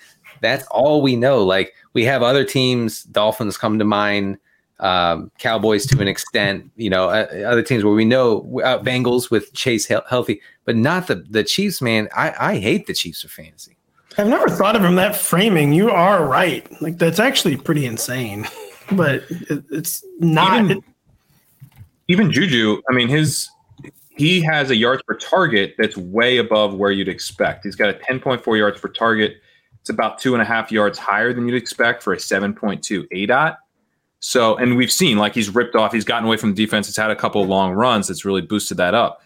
That's all we know. We have other teams, Dolphins come to mind, Cowboys to an extent, other teams where we know, Bengals with Chase healthy, but not the Chiefs, man. I hate the Chiefs for fantasy. I've never thought of them that framing. You are right. That's actually pretty insane, but it's not. Even Juju, he has a yards per target that's way above where you'd expect. He's got a 10.4 yards per target. It's about 2.5 yards higher than you'd expect for a 7.2 ADOT. So, and we've seen he's ripped off. He's gotten away from the defense. It's had a couple of long runs. That's really boosted that up.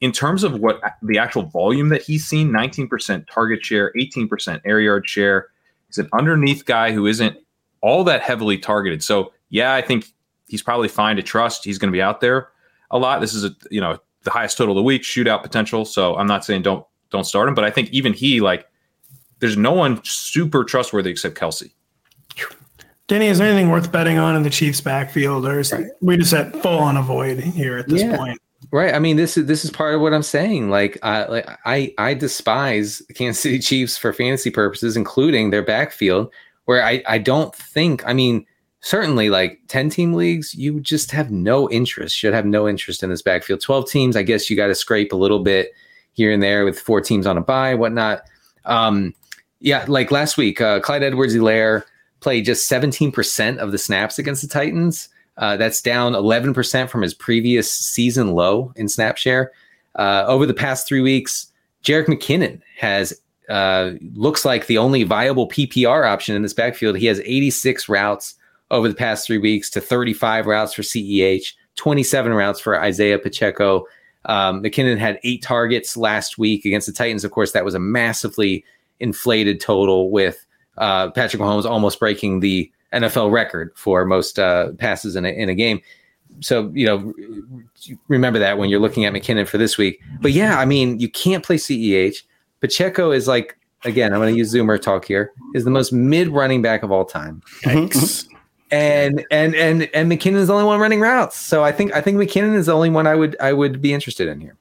In terms of what the actual volume that he's seen, 19% target share, 18% air yard share. He's an underneath guy who isn't all that heavily targeted. So, yeah, I think he's probably fine to trust. He's going to be out there a lot. This is the highest total of the week, shootout potential. So I'm not saying don't start him, but I think even he, there's no one super trustworthy except Kelsey. Denny, is there anything worth betting on in the Chiefs backfield, or is we just at full on avoid here at this point? Right. This is part of what I'm saying. I despise the Kansas City Chiefs for fantasy purposes, including their backfield, where I don't think, certainly 10 team leagues, you just have no interest, should have no interest in this backfield. 12 teams, I guess you got to scrape a little bit here and there with 4 teams on a bye, whatnot. Last week, Clyde Edwards-Helaire played just 17% of the snaps against the Titans. That's down 11% from his previous season low in snap share. Over the past 3 weeks, Jerick McKinnon has looks like the only viable PPR option in this backfield. He has 86 routes over the past 3 weeks to 35 routes for CEH, 27 routes for Isaiah Pacheco. McKinnon had 8 targets last week against the Titans. Of course, that was a massively inflated total with Patrick Mahomes almost breaking the NFL record for most passes in a game. So, you know, remember that when you're looking at McKinnon for this week. But yeah, I mean, you can't play CEH. Pacheco is like, again, I'm going to use Zoomer talk here, is the most mid running back of all time. Yikes. And McKinnon is the only one running routes. So I think McKinnon is the only one I would be interested in here.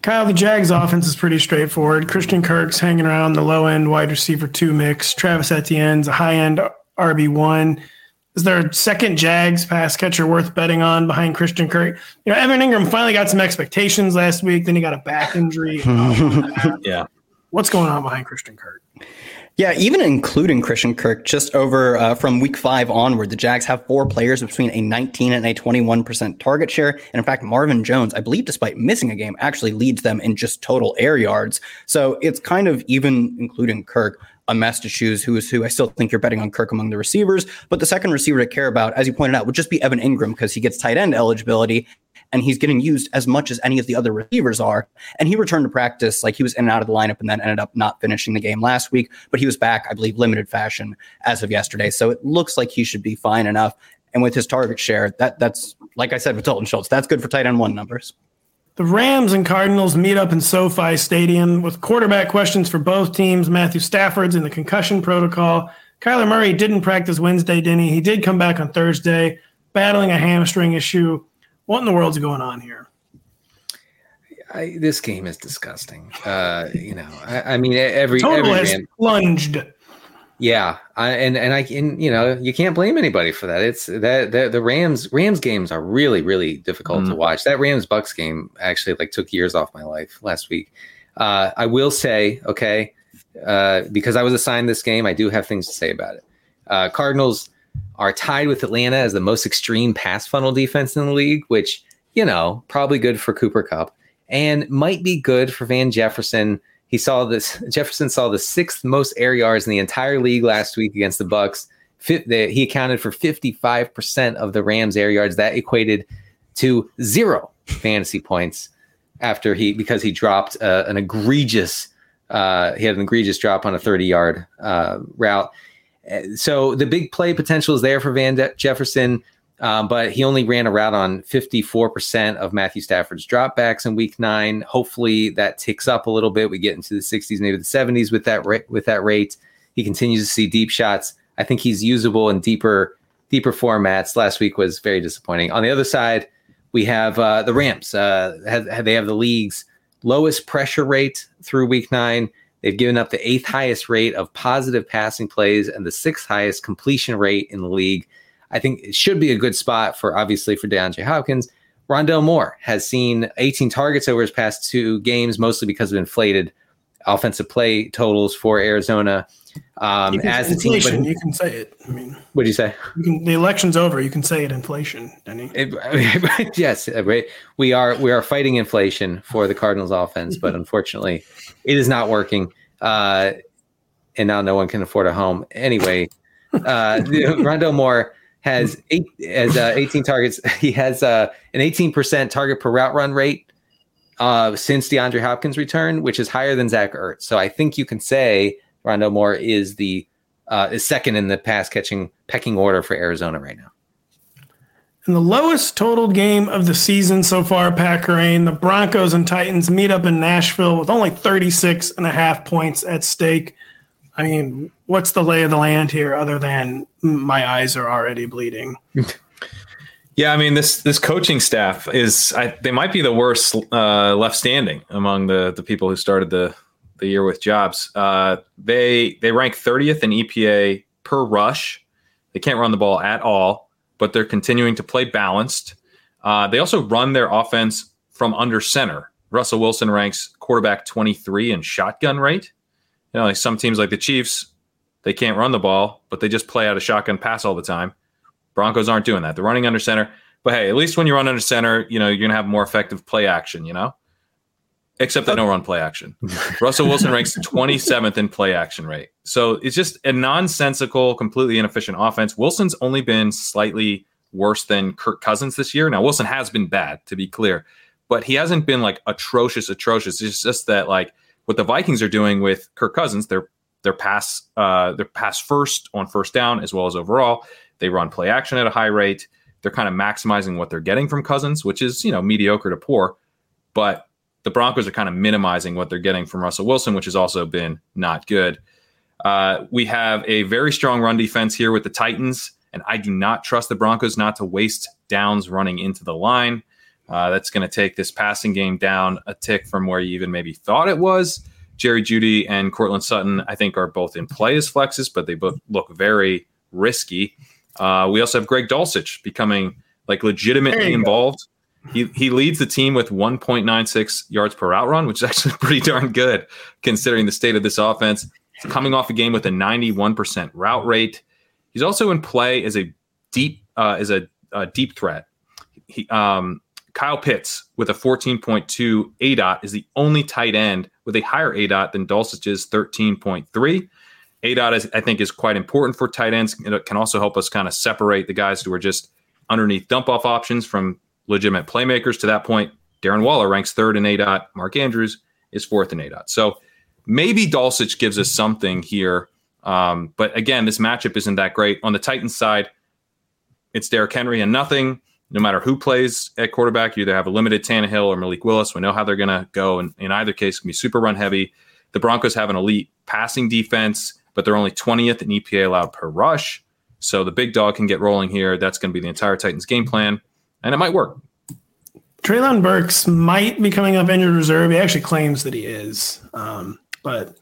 Kyle, the Jags offense is pretty straightforward. Christian Kirk's hanging around the low end wide receiver 2 mix. Travis Etienne's a high end RB1. Is there a second Jags pass catcher worth betting on behind Christian Kirk? You know, Evan Ingram finally got some expectations last week. Then he got a back injury. Yeah. What's going on behind Christian Kirk? Yeah, even including Christian Kirk, just over from week 5 onward, the Jags have 4 players between a 19% and a 21% target share. And in fact, Marvin Jones, I believe, despite missing a game, actually leads them in just total air yards. So it's kind of, even including Kirk, a mess to choose who is who. I still think you're betting on Kirk among the receivers, but the second receiver to care about, as you pointed out, would just be Evan Ingram, because he gets tight end eligibility and he's getting used as much as any of the other receivers are. And he returned to practice, like he was in and out of the lineup and then ended up not finishing the game last week, but he was back, I believe, limited fashion as of yesterday. So it looks like he should be fine enough. And with his target share, that's, like I said, with Dalton Schultz, that's good for tight end 1 numbers. The Rams and Cardinals meet up in SoFi Stadium with quarterback questions for both teams. Matthew Stafford's in the concussion protocol. Kyler Murray didn't practice Wednesday, didn't he? He did come back on Thursday, battling a hamstring issue. What in the world's going on here? This game is disgusting. I mean, every has plunged. Yeah, and you know, you can't blame anybody for that. It's that the Rams games are really difficult to watch. That Rams Bucks game actually like took years off my life last week. I will say, okay, because I was assigned this game, I do have things to say about it. Cardinals are tied with Atlanta as the most extreme pass funnel defense in the league, which, you know, probably good for Cooper Kupp and might be good for Van Jefferson. He saw this. Jefferson saw the 6th most air yards in the entire league last week against the Bucs. He accounted for 55% of the Rams' air yards. That equated to 0 fantasy points after because he dropped an egregious. He had an egregious drop on a 30-yard route. So the big play potential is there for Jefferson, but he only ran a route on 54% of Matthew Stafford's dropbacks in week 9. Hopefully that ticks up a little bit. We get into the 60s, maybe the 70s with that rate. He continues to see deep shots. I think he's usable in deeper formats. Last week was very disappointing. On the other side, we have the Rams. They have the league's lowest pressure rate through week 9. They've given up the 8th highest rate of positive passing plays and the 6th highest completion rate in the league. I think it should be a good spot for DeAndre Hopkins. Rondell Moore has seen 18 targets over his past 2 games, mostly because of inflated offensive play totals for Arizona. As the team, but you can say it. I mean, what'd you say? The election's over. You can say it. Inflation, Denny. Yes, right. We are fighting inflation for the Cardinals' offense, but unfortunately, it is not working. And now no one can afford a home anyway. Rondell Moore has 18 targets. He has an 18% target per route run rate since DeAndre Hopkins' return, which is higher than Zach Ertz. So I think you can say Rondell Moore is the is second in the pass catching pecking order for Arizona right now. In the lowest totaled game of the season so far, Pat Corain, the Broncos and Titans meet up in Nashville with only 36.5 points at stake. I mean, what's the lay of the land here other than my eyes are already bleeding? Yeah, I mean, this coaching staff is they might be the worst left standing among the people who started the year with jobs. They rank 30th in EPA per rush. They can't run the ball at all, but they're continuing to play balanced. They also run their offense from under center. Russell Wilson ranks quarterback 23 in shotgun rate. You know, like some teams like the Chiefs, they can't run the ball, but they just play out a shotgun pass all the time. Broncos aren't doing that. They're running under center. But hey, at least when you run under center, you know, you're going to have more effective play action, you know? except they don't run play action. Russell Wilson ranks 27th in play action rate. So it's just a nonsensical, completely inefficient offense. Wilson's only been slightly worse than Kirk Cousins this year. Now, Wilson has been bad, to be clear, but he hasn't been like atrocious. It's just that like what the Vikings are doing with Kirk Cousins, their pass first on first down as well as overall. They run play action at a high rate. They're kind of maximizing what they're getting from Cousins, which is, you know, mediocre to poor. But the Broncos are kind of minimizing what they're getting from Russell Wilson, which has also been not good. We have a very strong run defense here with the Titans, and I do not trust the Broncos not to waste downs running into the line. That's going to take this passing game down a tick from where you even maybe thought it was. Jerry Jeudy and Courtland Sutton, I think, are both in play as flexes, but they both look very risky. We also have Greg Dulcich becoming like legitimately involved. He leads the team with 1.96 yards per out run, which is actually pretty darn good considering the state of this offense. He's coming off a game with a 91% route rate. He's also in play as a deep threat. Kyle Pitts with a 14.2 ADOT is the only tight end with a higher ADOT than Dulcich's 13.3. ADOT, I think, is quite important for tight ends. It can also help us kind of separate the guys who are just underneath dump-off options from legitimate playmakers. To that point, Darren Waller ranks third in ADOT. Mark Andrews is fourth in ADOT. So maybe Dulcich gives us something here. But again, this matchup isn't that great. On the Titans side, it's Derrick Henry and nothing. No matter who plays at quarterback, you either have a limited Tannehill or Malik Willis. We know how they're going to go. And in either case, it can be super run heavy. The Broncos have an elite passing defense, but they're only 20th in EPA allowed per rush. So the big dog can get rolling here. That's going to be the entire Titans game plan, and it might work. Treylon Burks might be coming up injured reserve. He actually claims that he is, but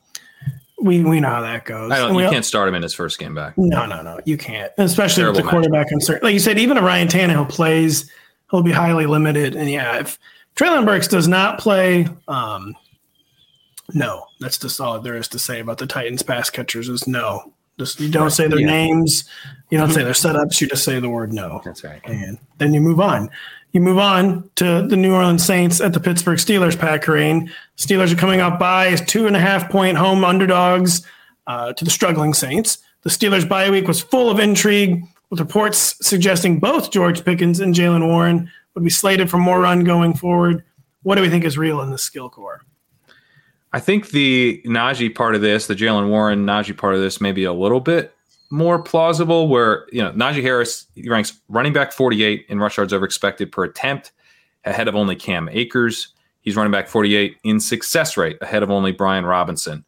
we know how that goes. You can't start him in his first game back. No, you can't. Especially with the quarterback concern. Like you said, even if Ryan Tannehill plays, he'll be highly limited. And yeah, if Treylon Burks does not play, no, that's just all there is to say about the Titans pass catchers is no. Just you don't say their names, you don't say their setups, you just say the word no. That's right. And then you move on. You move on to the New Orleans Saints at the Pittsburgh Steelers, Pat Corrine. Steelers are coming up by 2.5-point home underdogs to the struggling Saints. The Steelers' bye week was full of intrigue, with reports suggesting both George Pickens and Jaylen Warren would be slated for more run going forward. What do we think is real in this skill core? I think the Najee part of this, the Jaylen Warren, Najee part of this may be a little bit more plausible where, you know, Najee Harris ranks running back 48 in rush yards over expected per attempt ahead of only Cam Akers. He's running back 48 in success rate ahead of only Brian Robinson.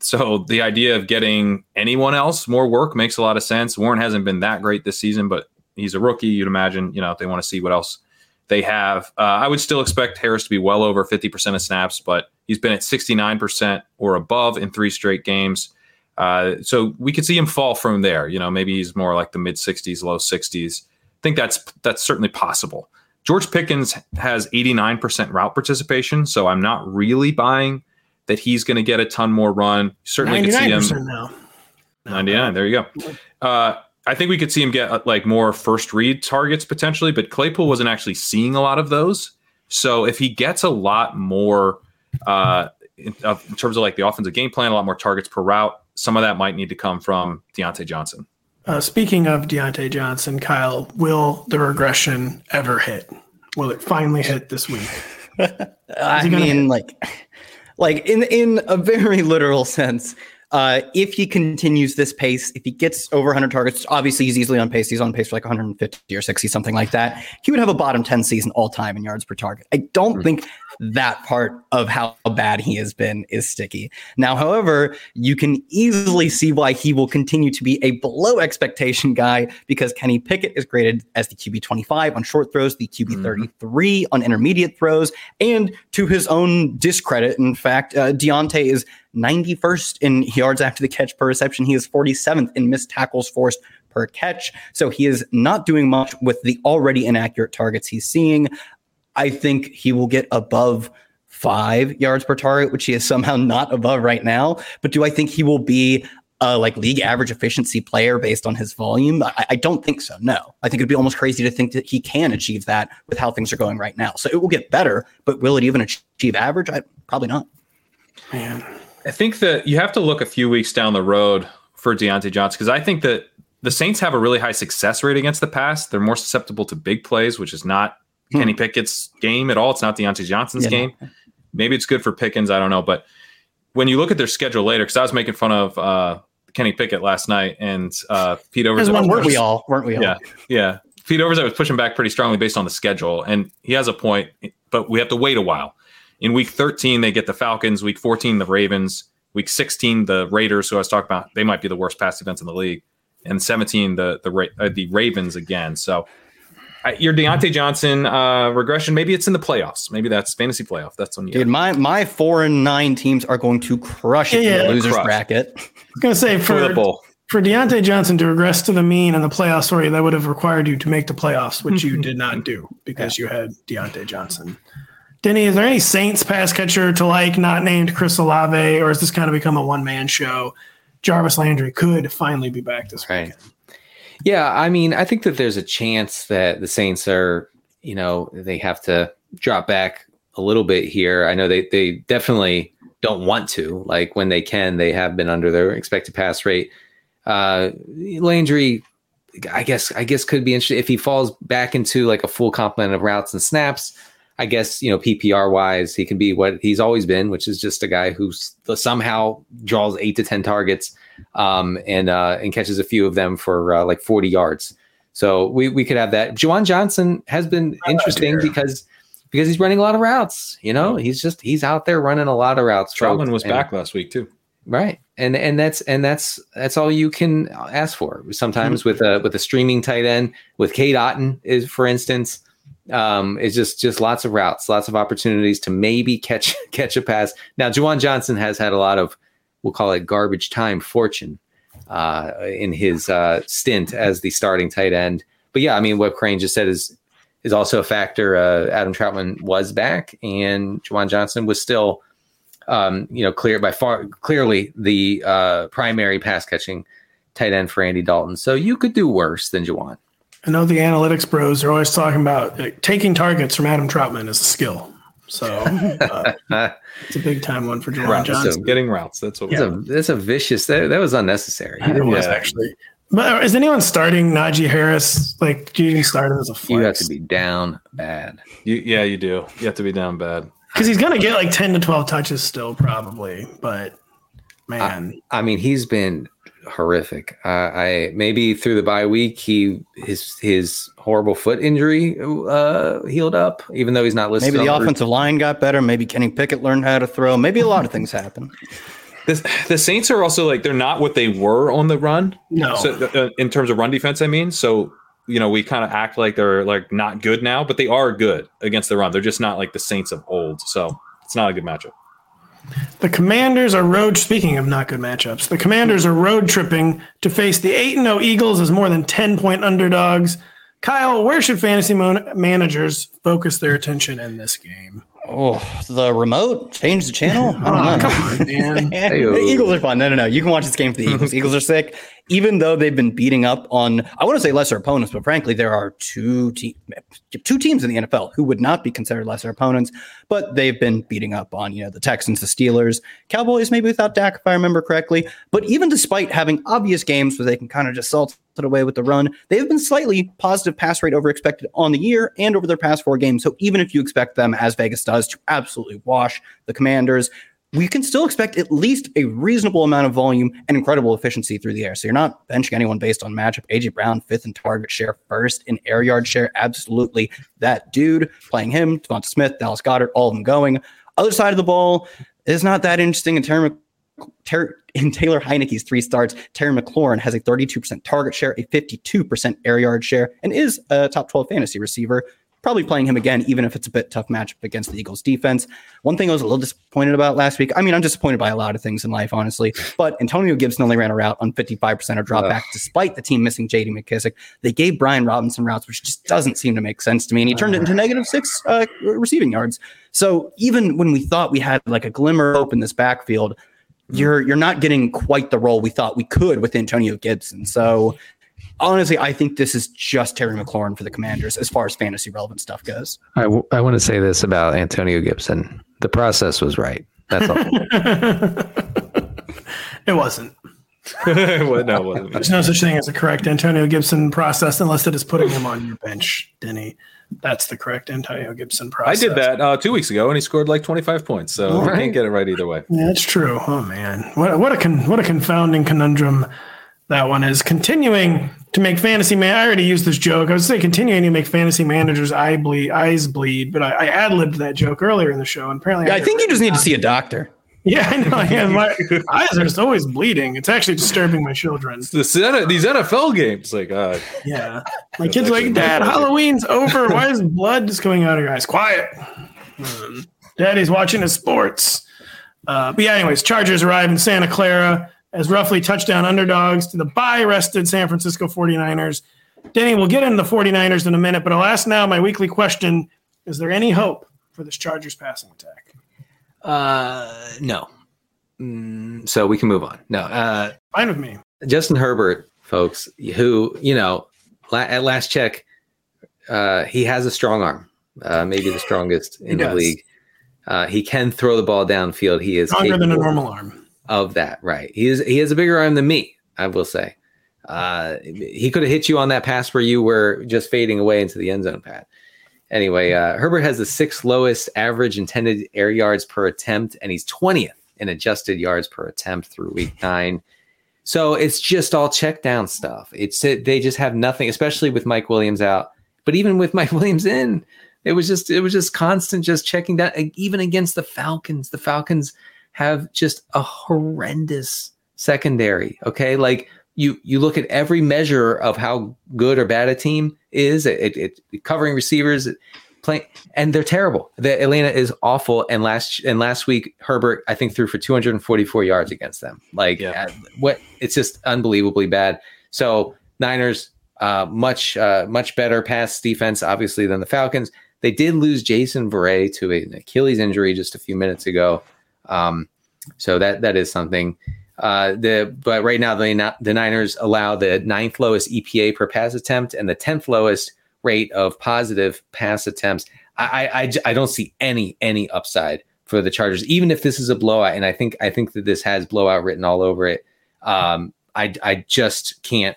So the idea of getting anyone else more work makes a lot of sense. Warren hasn't been that great this season, but he's a rookie. You'd imagine, you know, if they want to see what else they have. I would still expect Harris to be well over 50% of snaps, but he's been at 69% or above in three straight games. So we could see him fall from there. You know, maybe he's more like the mid 60s, low 60s. I think that's certainly possible. George Pickens has 89% route participation, so I'm not really buying that he's going to get a ton more run. Certainly could see him now. 99. There you go. I think we could see him get like more first read targets potentially, but Claypool wasn't actually seeing a lot of those. So if he gets a lot more in terms of like the offensive game plan, a lot more targets per route, some of that might need to come from Deontay Johnson. Speaking of Deontay Johnson, Kyle, will the regression ever hit? Will it finally hit this week? I mean, like in a very literal sense, if he continues this pace, if he gets over 100 targets, obviously he's easily on pace. He's on pace for like 150 or 60, something like that. He would have a bottom 10 season all time in yards per target. I don't think that part of how bad he has been is sticky. Now, however, you can easily see why he will continue to be a below expectation guy because Kenny Pickett is graded as the QB 25 on short throws, the QB 33 on intermediate throws, and to his own discredit, in fact, Deontay is 91st in yards after the catch per reception. He is 47th in missed tackles forced per catch. So he is not doing much with the already inaccurate targets he's seeing. I think he will get above 5 yards per target, which he is somehow not above right now. But do I think he will be like league average efficiency player based on his volume? I don't think so. No, I think it'd be almost crazy to think that he can achieve that with how things are going right now. So it will get better, but will it even achieve average? Probably not. Man, I think that you have to look a few weeks down the road for Deontay Johnson, because I think that the Saints have a really high success rate against the pass. They're more susceptible to big plays, which is not Kenny Pickett's game at all. It's not Deontay Johnson's game. No. Maybe it's good for Pickens. I don't know. But when you look at their schedule later, because I was making fun of Kenny Pickett last night, and Pete Overs. Weren't we all? Yeah. Pete Overs, I was pushing back pretty strongly based on the schedule, and he has a point, but we have to wait a while. In week 13, they get the Falcons. Week 14, the Ravens. Week 16, the Raiders, who I was talking about, they might be the worst pass defense in the league. And 17, the Ravens again. So your Deontay Johnson regression, maybe it's in the playoffs. Maybe that's fantasy playoff. That's when you. Dude, my 4-9 teams are going to crush it in the losers bracket. I was going to say, for Deontay Johnson to regress to the mean in the playoffs, that would have required you to make the playoffs, which you did not do because you had Deontay Johnson. Denny, is there any Saints pass catcher to like not named Chris Olave, or has this kind of become a one-man show? Jarvis Landry could finally be back this weekend. Right. Yeah, I mean, I think that there's a chance that the Saints are, they have to drop back a little bit here. I know they definitely don't want to. Like, when they can, they have been under their expected pass rate. Landry, I guess could be interesting if he falls back into like a full complement of routes and snaps. I guess, PPR wise, he can be what he's always been, which is just a guy who somehow draws 8 to 10 targets and catches a few of them for like 40 yards. So we could have that. Juwan Johnson has been interesting because he's running a lot of routes. He's out there running a lot of routes. Troutman was back last week too. Right. And that's all you can ask for. Sometimes with a streaming tight end, with Cade Otton is, for instance, it's just lots of routes, lots of opportunities to maybe catch a pass. Now, Juwan Johnson has had a lot of, we'll call it garbage time fortune, in his stint as the starting tight end. But yeah, I mean, what Crane just said is also a factor. Adam Troutman was back, and Juwan Johnson was still, clearly the primary pass catching tight end for Andy Dalton. So you could do worse than Juwan. I know the analytics bros are always talking about taking targets from Adam Troutman is a skill. So it's a big time one for Juwan Johnson. Getting routes. That's what that's a vicious. That was unnecessary. It was actually. But is anyone starting Najee Harris? Like, do you start him as a flex? You have to be down bad. You do. You have to be down bad. Because he's going to get like 10 to 12 touches still probably. But, man. I mean, he's been horrific. I maybe through the bye week his horrible foot injury healed up, even though he's not listed. Maybe the offensive line got better. Maybe Kenny Pickett learned how to throw. Maybe a lot of things happen. The Saints are also like, they're not what they were on the run. No. So, in terms of run defense, I mean. So, we kind of act like they're like not good now, but they are good against the run. They're just not like the Saints of old. So it's not a good matchup. The Commanders are speaking of not good matchups, the Commanders are road tripping to face the 8-0 Eagles as more than 10-point underdogs. Kyle, where should fantasy managers focus their attention in this game? Oh, the remote? Change the channel? I don't know. Come on, man. The Eagles are fun. No. You can watch this game for the Eagles. Eagles are sick. Even though they've been beating up on, I want to say lesser opponents, but frankly, there are two teams in the NFL who would not be considered lesser opponents, but they've been beating up on, the Texans, the Steelers, Cowboys, maybe without Dak, if I remember correctly. But even despite having obvious games where they can kind of just salt it away with the run, they've been slightly positive pass rate over expected on the year and over their past 4 games. So even if you expect them, as Vegas does, to absolutely wash the Commanders, we can still expect at least a reasonable amount of volume and incredible efficiency through the air. So you're not benching anyone based on matchup. A.J. Brown, 5th in target share, 1st in air yard share. Absolutely. That dude, playing him, Devonta Smith, Dallas Goedert, all of them going. Other side of the ball is not that interesting. In Taylor Heineke's 3 starts, Terry McLaurin has a 32% target share, a 52% air yard share, and is a top 12 fantasy receiver. Probably playing him again, even if it's a bit tough matchup against the Eagles defense. One thing I was a little disappointed about last week. I mean, I'm disappointed by a lot of things in life, honestly, but Antonio Gibson only ran a route on 55% of dropbacks, despite the team missing JD McKissic. They gave Brian Robinson routes, which just doesn't seem to make sense to me. And he turned it into -6 receiving yards. So even when we thought we had like a glimmer open this backfield, you're not getting quite the role we thought we could with Antonio Gibson. So honestly, I think this is just Terry McLaurin for the Commanders as far as fantasy relevant stuff goes. I want to say this about Antonio Gibson. The process was right. That's all. It wasn't. Well, no, it wasn't. There's no such thing as a correct Antonio Gibson process unless it is putting him on your bench, Denny. That's the correct Antonio Gibson process. I did that 2 weeks ago, and he scored like 25 points. So I can't get it right either way. Yeah, that's true. Oh man, what a confounding conundrum that one is. Continuing to make fantasy man. I already used this joke. I was saying continuing to make fantasy managers' eyes bleed, but I ad-libbed that joke earlier in the show, and apparently, I think you just need to see a doctor. Yeah, I know. Yeah, my eyes are just always bleeding. It's actually disturbing my children. These NFL games, like, yeah, my kids like, Dad, Halloween's over. Why is blood just coming out of your eyes? Quiet. Daddy's watching his sports. But yeah, anyways, Chargers arrive in Santa Clara as roughly touchdown underdogs to the bye-rested San Francisco 49ers. Denny, we'll get into the 49ers in a minute, but I'll ask now my weekly question: is there any hope for this Chargers passing attack? No. So we can move on. No. Fine with me. Justin Herbert, folks, who, you know, at last check, he has a strong arm, maybe the strongest in the league. He can throw the ball downfield. He is stronger than a normal arm of that. Right. He has a bigger arm than me, I will say. He could have hit you on that pass where you were just fading away into the end zone, Pat. Anyway, Herbert has the sixth lowest average intended air yards per attempt, and he's 20th in adjusted yards per attempt through week 9. So it's just all check down stuff. They just have nothing, especially with Mike Williams out. But even with Mike Williams in, it was just constant, just checking down. Even against the Falcons, have just a horrendous secondary. Okay, like. You look at every measure of how good or bad a team is, covering receivers, playing, and they're terrible. Atlanta is awful, and last week Herbert, I think, threw for 244 yards against them. Like, it's just unbelievably bad. So Niners, much better pass defense, obviously, than the Falcons. They did lose Jason Verrett to an Achilles injury just a few minutes ago, so that is something. But right now the Niners allow the 9th lowest EPA per pass attempt and the 10th lowest rate of positive pass attempts. I don't see any upside for the Chargers, even if this is a blowout. And I think that this has blowout written all over it. I just can't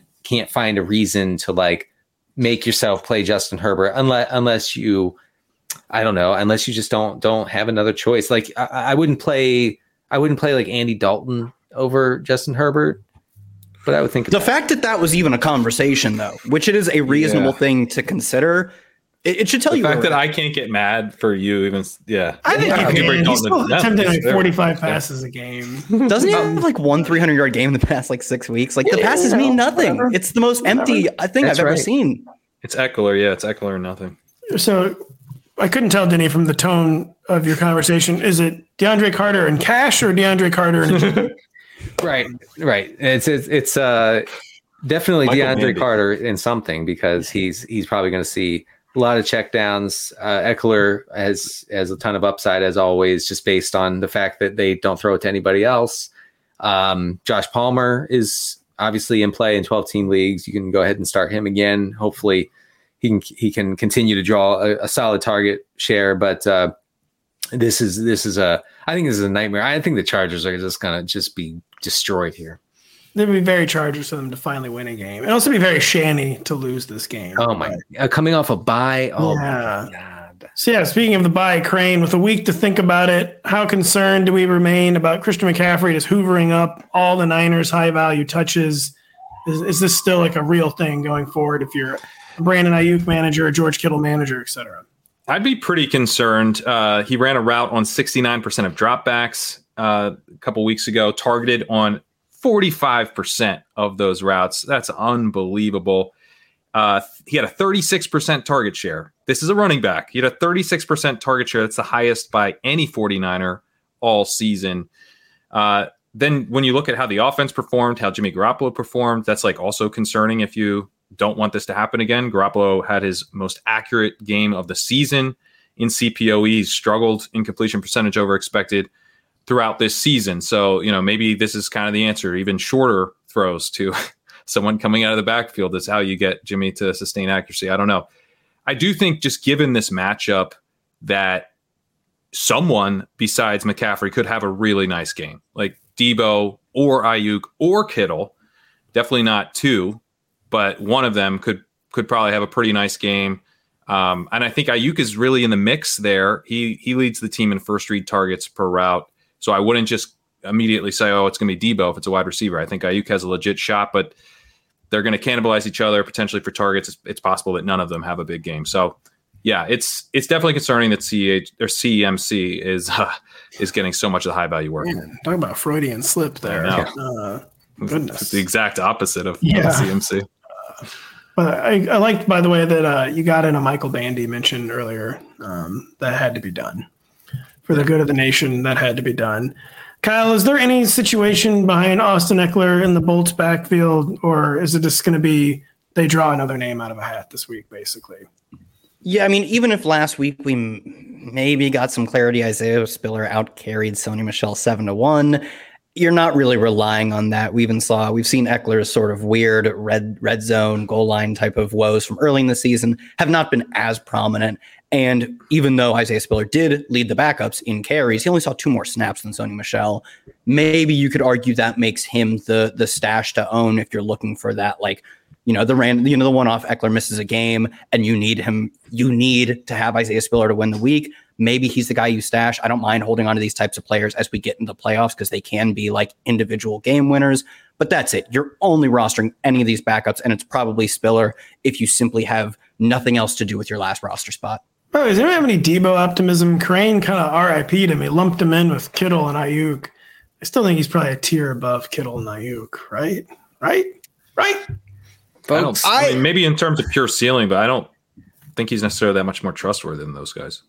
find a reason to like make yourself play Justin Herbert unless you, I don't know, unless you just don't have another choice. Like I wouldn't play like Andy Dalton over Justin Herbert, but I would think the fact that was even a conversation, though, which it is a reasonable thing to consider, it should tell you the fact that I can't get mad for you, even. Yeah, I think he's still attempting like 45 passes a game. Doesn't he have like one 300-yard game in the past like 6 weeks? Like the passes mean nothing. Whatever. It's the most empty thing I've ever seen. It's Eckler, yeah, it's Eckler and nothing. So I couldn't tell, Denny, from the tone of your conversation. Is it DeAndre Carter and cash or DeAndre Carter and? Right. It's definitely Michael DeAndre Mandy. Carter in something, because he's probably going to see a lot of checkdowns. Eckler has a ton of upside as always, just based on the fact that they don't throw it to anybody else. Josh Palmer is obviously in play in 12-team leagues. You can go ahead and start him again. Hopefully, he can continue to draw a solid target share, but. I think this is a nightmare. I think the Chargers are just going to be destroyed here. It would be very Chargers for them to finally win a game. It'd also be very Shanny to lose this game. Oh my! Coming off a bye. Oh yeah. My God. So yeah, speaking of the bye, Crane, with a week to think about it, how concerned do we remain about Christian McCaffrey just hoovering up all the Niners' high-value touches? Is this still like a real thing going forward? If you're a Brandon Ayuk manager, a George Kittle manager, et cetera. I'd be pretty concerned. He ran a route on 69% of dropbacks a couple weeks ago, targeted on 45% of those routes. That's unbelievable. He had a 36% target share. This is a running back. He had a 36% target share. That's the highest by any 49er all season. Then when you look at how the offense performed, how Jimmy Garoppolo performed, that's like also concerning if you don't want this to happen again. Garoppolo had his most accurate game of the season in CPOE, struggled in completion percentage over expected. throughout this season. So, you know, maybe this is kind of the answer. Even shorter throws to someone coming out of the backfield is how you get Jimmy to sustain accuracy. I don't know. I do think, just given this matchup, that someone besides McCaffrey could have a really nice game, like Debo or Ayuk or Kittle. Definitely not two, but one of them could probably have a pretty nice game. And I think Ayuk is really in the mix there. He leads the team in first read targets per route. So I wouldn't just immediately say, oh, it's going to be Debo if it's a wide receiver. I think Ayuk has a legit shot, but they're going to cannibalize each other potentially for targets. It's possible that none of them have a big game. So yeah, it's definitely concerning that CEMC is getting so much of the high value work. Man, talk about Freudian slip there. Goodness. It's the exact opposite of CMC. But I liked, by the way, that you got in a Michael Bandy mentioned earlier. That had to be done. For the good of the nation, that had to be done. Kyle, is there any situation behind Austin Eckler in the Bolts backfield, or is it just going to be they draw another name out of a hat this week, basically? Yeah, I mean, even if last week we maybe got some clarity, Isaiah Spiller out-carried Sony Michel 7-1, you're not really relying on that. We've seen Eckler's sort of weird red zone goal line type of woes from early in the season have not been as prominent. And even though Isaiah Spiller did lead the backups in carries, he only saw 2 more snaps than Sony Michel. Maybe you could argue that makes him the stash to own if you're looking for that, like, you know, the one-off Eckler misses a game and you need to have Isaiah Spiller to win the week. Maybe he's the guy you stash. I don't mind holding on to these types of players as we get into the playoffs because they can be like individual game winners. But that's it. You're only rostering any of these backups, and it's probably Spiller if you simply have nothing else to do with your last roster spot. Bro, does anyone have any Debo optimism? Crane kind of RIP'd him. He lumped him in with Kittle and Ayuk. I still think he's probably a tier above Kittle and Ayuk, right? Right? Folks, I mean, maybe in terms of pure ceiling, but I don't think he's necessarily that much more trustworthy than those guys.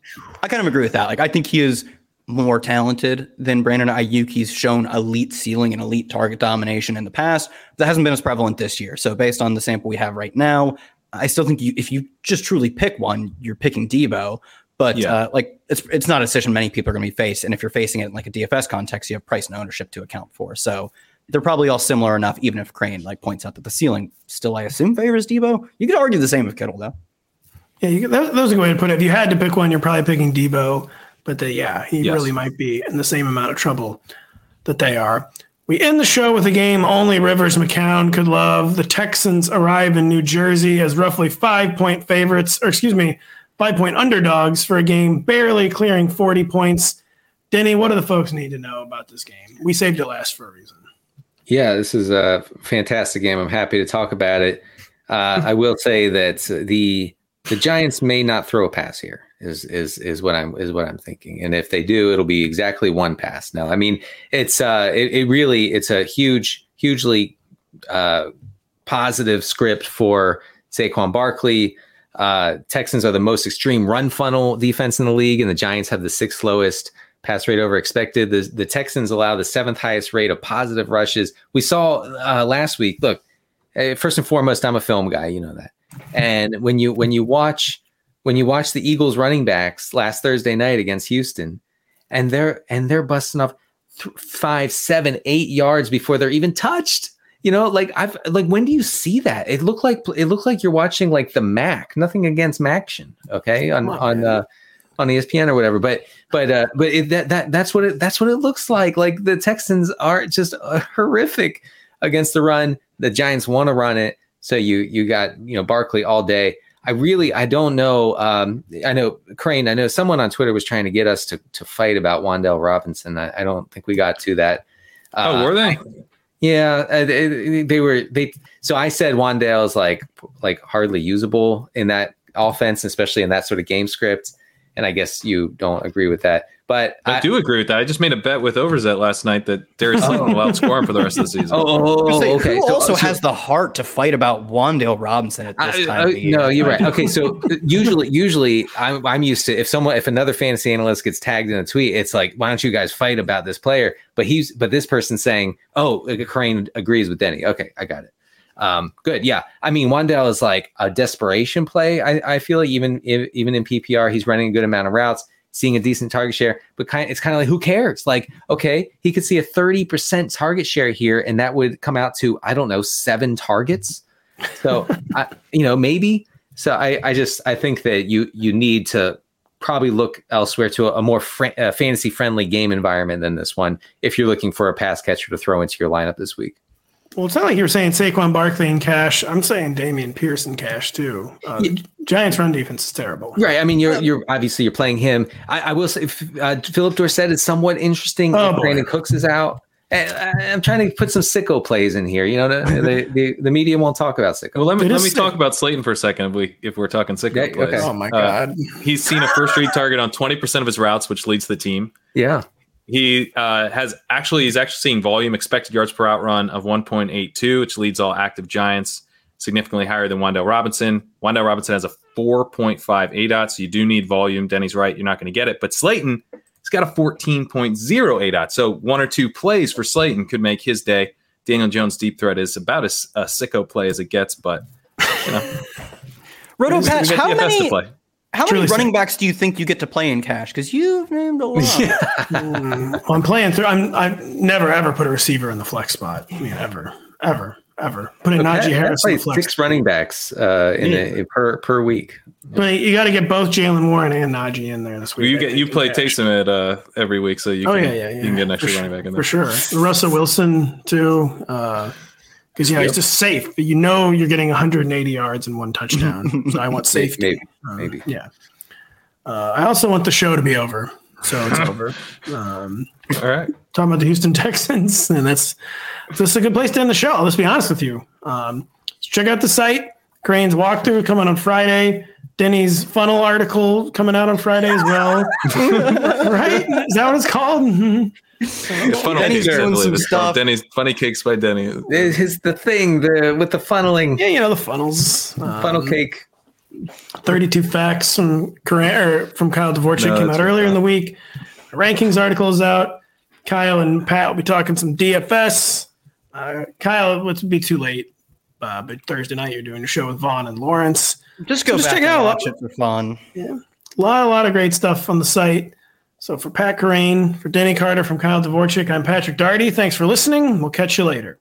I kind of agree with that. Like, I think he is more talented than Brandon Ayuk. He's shown elite ceiling and elite target domination in the past. That hasn't been as prevalent this year. So based on the sample we have right now, I still think if you just truly pick one, you're picking Debo. But it's not a decision many people are going to be faced. And if you're facing it in like a DFS context, you have price and ownership to account for. So they're probably all similar enough, even if Crane like points out that the ceiling still, I assume, favors Debo. You could argue the same with Kittle, though. Yeah, that was a good way to put it. If you had to pick one, you're probably picking Debo. But he really might be in the same amount of trouble that they are. We end the show with a game only Rivers McCown could love. The Texans arrive in New Jersey as roughly 5-point favorites, or excuse me, 5-point underdogs for a game barely clearing 40 points. Denny, what do the folks need to know about this game? We saved it last for a reason. Yeah, this is a fantastic game. I'm happy to talk about it. I will say that the Giants may not throw a pass here. Is what I'm thinking, and if they do, it'll be exactly 1 pass. Now, I mean, it's a hugely positive script for Saquon Barkley. Texans are the most extreme run funnel defense in the league, and the Giants have the 6th lowest pass rate over expected. The Texans allow the 7th highest rate of positive rushes. We saw last week. Look, first and foremost, I'm a film guy, you know that, and when you watch the Eagles running backs last Thursday night against Houston, and they're busting off 5, 7, 8 yards before they're even touched. You know, like when do you see that? It looked like you're watching like the MAC. Nothing against MACtion, okay, on ESPN or whatever. But that's what it looks like. Like the Texans are just horrific against the run. The Giants want to run it, so you got Barkley all day. I don't know. I know Crane. I know someone on Twitter was trying to get us to fight about Wan'Dale Robinson. I don't think we got to that. Were they? Yeah, they were. So I said Wan'Dale's like hardly usable in that offense, especially in that sort of game script. And I guess you don't agree with that, but I do agree with that. I just made a bet with Overzet last night that Darius Slayton will outscore him for the rest of the season. Okay. Who also has the heart to fight about Wan'Dale Robinson at this time of the year? No, you're right. Okay, so usually I'm used to if another fantasy analyst gets tagged in a tweet, it's like, why don't you guys fight about this player? But this person's saying, oh, Crane agrees with Denny. Okay, I got it. Good. Yeah. I mean, Wan'Dale is like a desperation play. I feel like even in PPR, he's running a good amount of routes. seeing a decent target share, but it's kind of like, who cares? Like, okay, he could see a 30% target share here, and that would come out to, I don't know, 7 targets. So, maybe. So I think that you need to probably look elsewhere to a more fantasy friendly game environment than this one if you're looking for a pass catcher to throw into your lineup this week. Well, it's not like you were saying Saquon Barkley and cash. I'm saying Dameon Pierce and cash too. Giants run defense is terrible. Right. I mean, you're obviously you're playing him. I will say Philip Dorsett is somewhat interesting. Brandon Cooks is out. I'm trying to put some sicko plays in here. You know, the media won't talk about sicko. Well, let me talk about Slayton for a second. If we're talking sicko plays, okay. Oh my God, he's seen a first read target on 20% of his routes, which leads the team. Yeah, he he's actually seeing volume, expected yards per out run of 1.82, which leads all active Giants, significantly higher than Wandale Robinson. Wandale Robinson has a 4.5 ADOT, so you do need volume. Denny's right, you're not going to get it, but Slayton. He's got a 14.0 ADOT, so one or two plays for Slayton could make his day. Daniel Jones' deep threat is about as a sicko play as it gets, but, you know. Roto Patch, how many running backs do you think you get to play in cash? Because you've named a lot. Yeah. I'm playing through. I've never, ever put a receiver in the flex spot. I mean, ever. Putting Najee Harris in the flex. 6 running backs per week. Well, you got to get both Jalen Warren and Najee in there this week. Well, you play Taysom at every week, so you can get an extra running back in there. For sure. Russell Wilson, too, because, he's just safe. But you're getting 180 yards and 1 touchdown, so I want safety. Maybe. Yeah. I also want the show to be over, so it's over. All right. Talking about the Houston Texans, and that's a good place to end the show. Let's be honest with you. Check out the site. Crane's walkthrough coming on Friday. Denny's funnel article coming out on Friday as well. Right? Is that what it's called? Funnel Denny's teaser, doing some stuff. Denny's Funny Cakes by Denny. It's the thing with the funneling. Yeah, the funnels. Funnel cake. 32 facts from Kyle Dvorchak came out earlier in the week. The rankings article is out. Kyle and Pat will be talking some DFS. Kyle, it would be too late. But Thursday night, you're doing a show with Vaughn and Lawrence. Just check out watch it for fun. Yeah, a lot of great stuff on the site. So for Pat Corain, for Denny Carter, from Kyle Dvorchak, I'm Patrick Daugherty. Thanks for listening. We'll catch you later.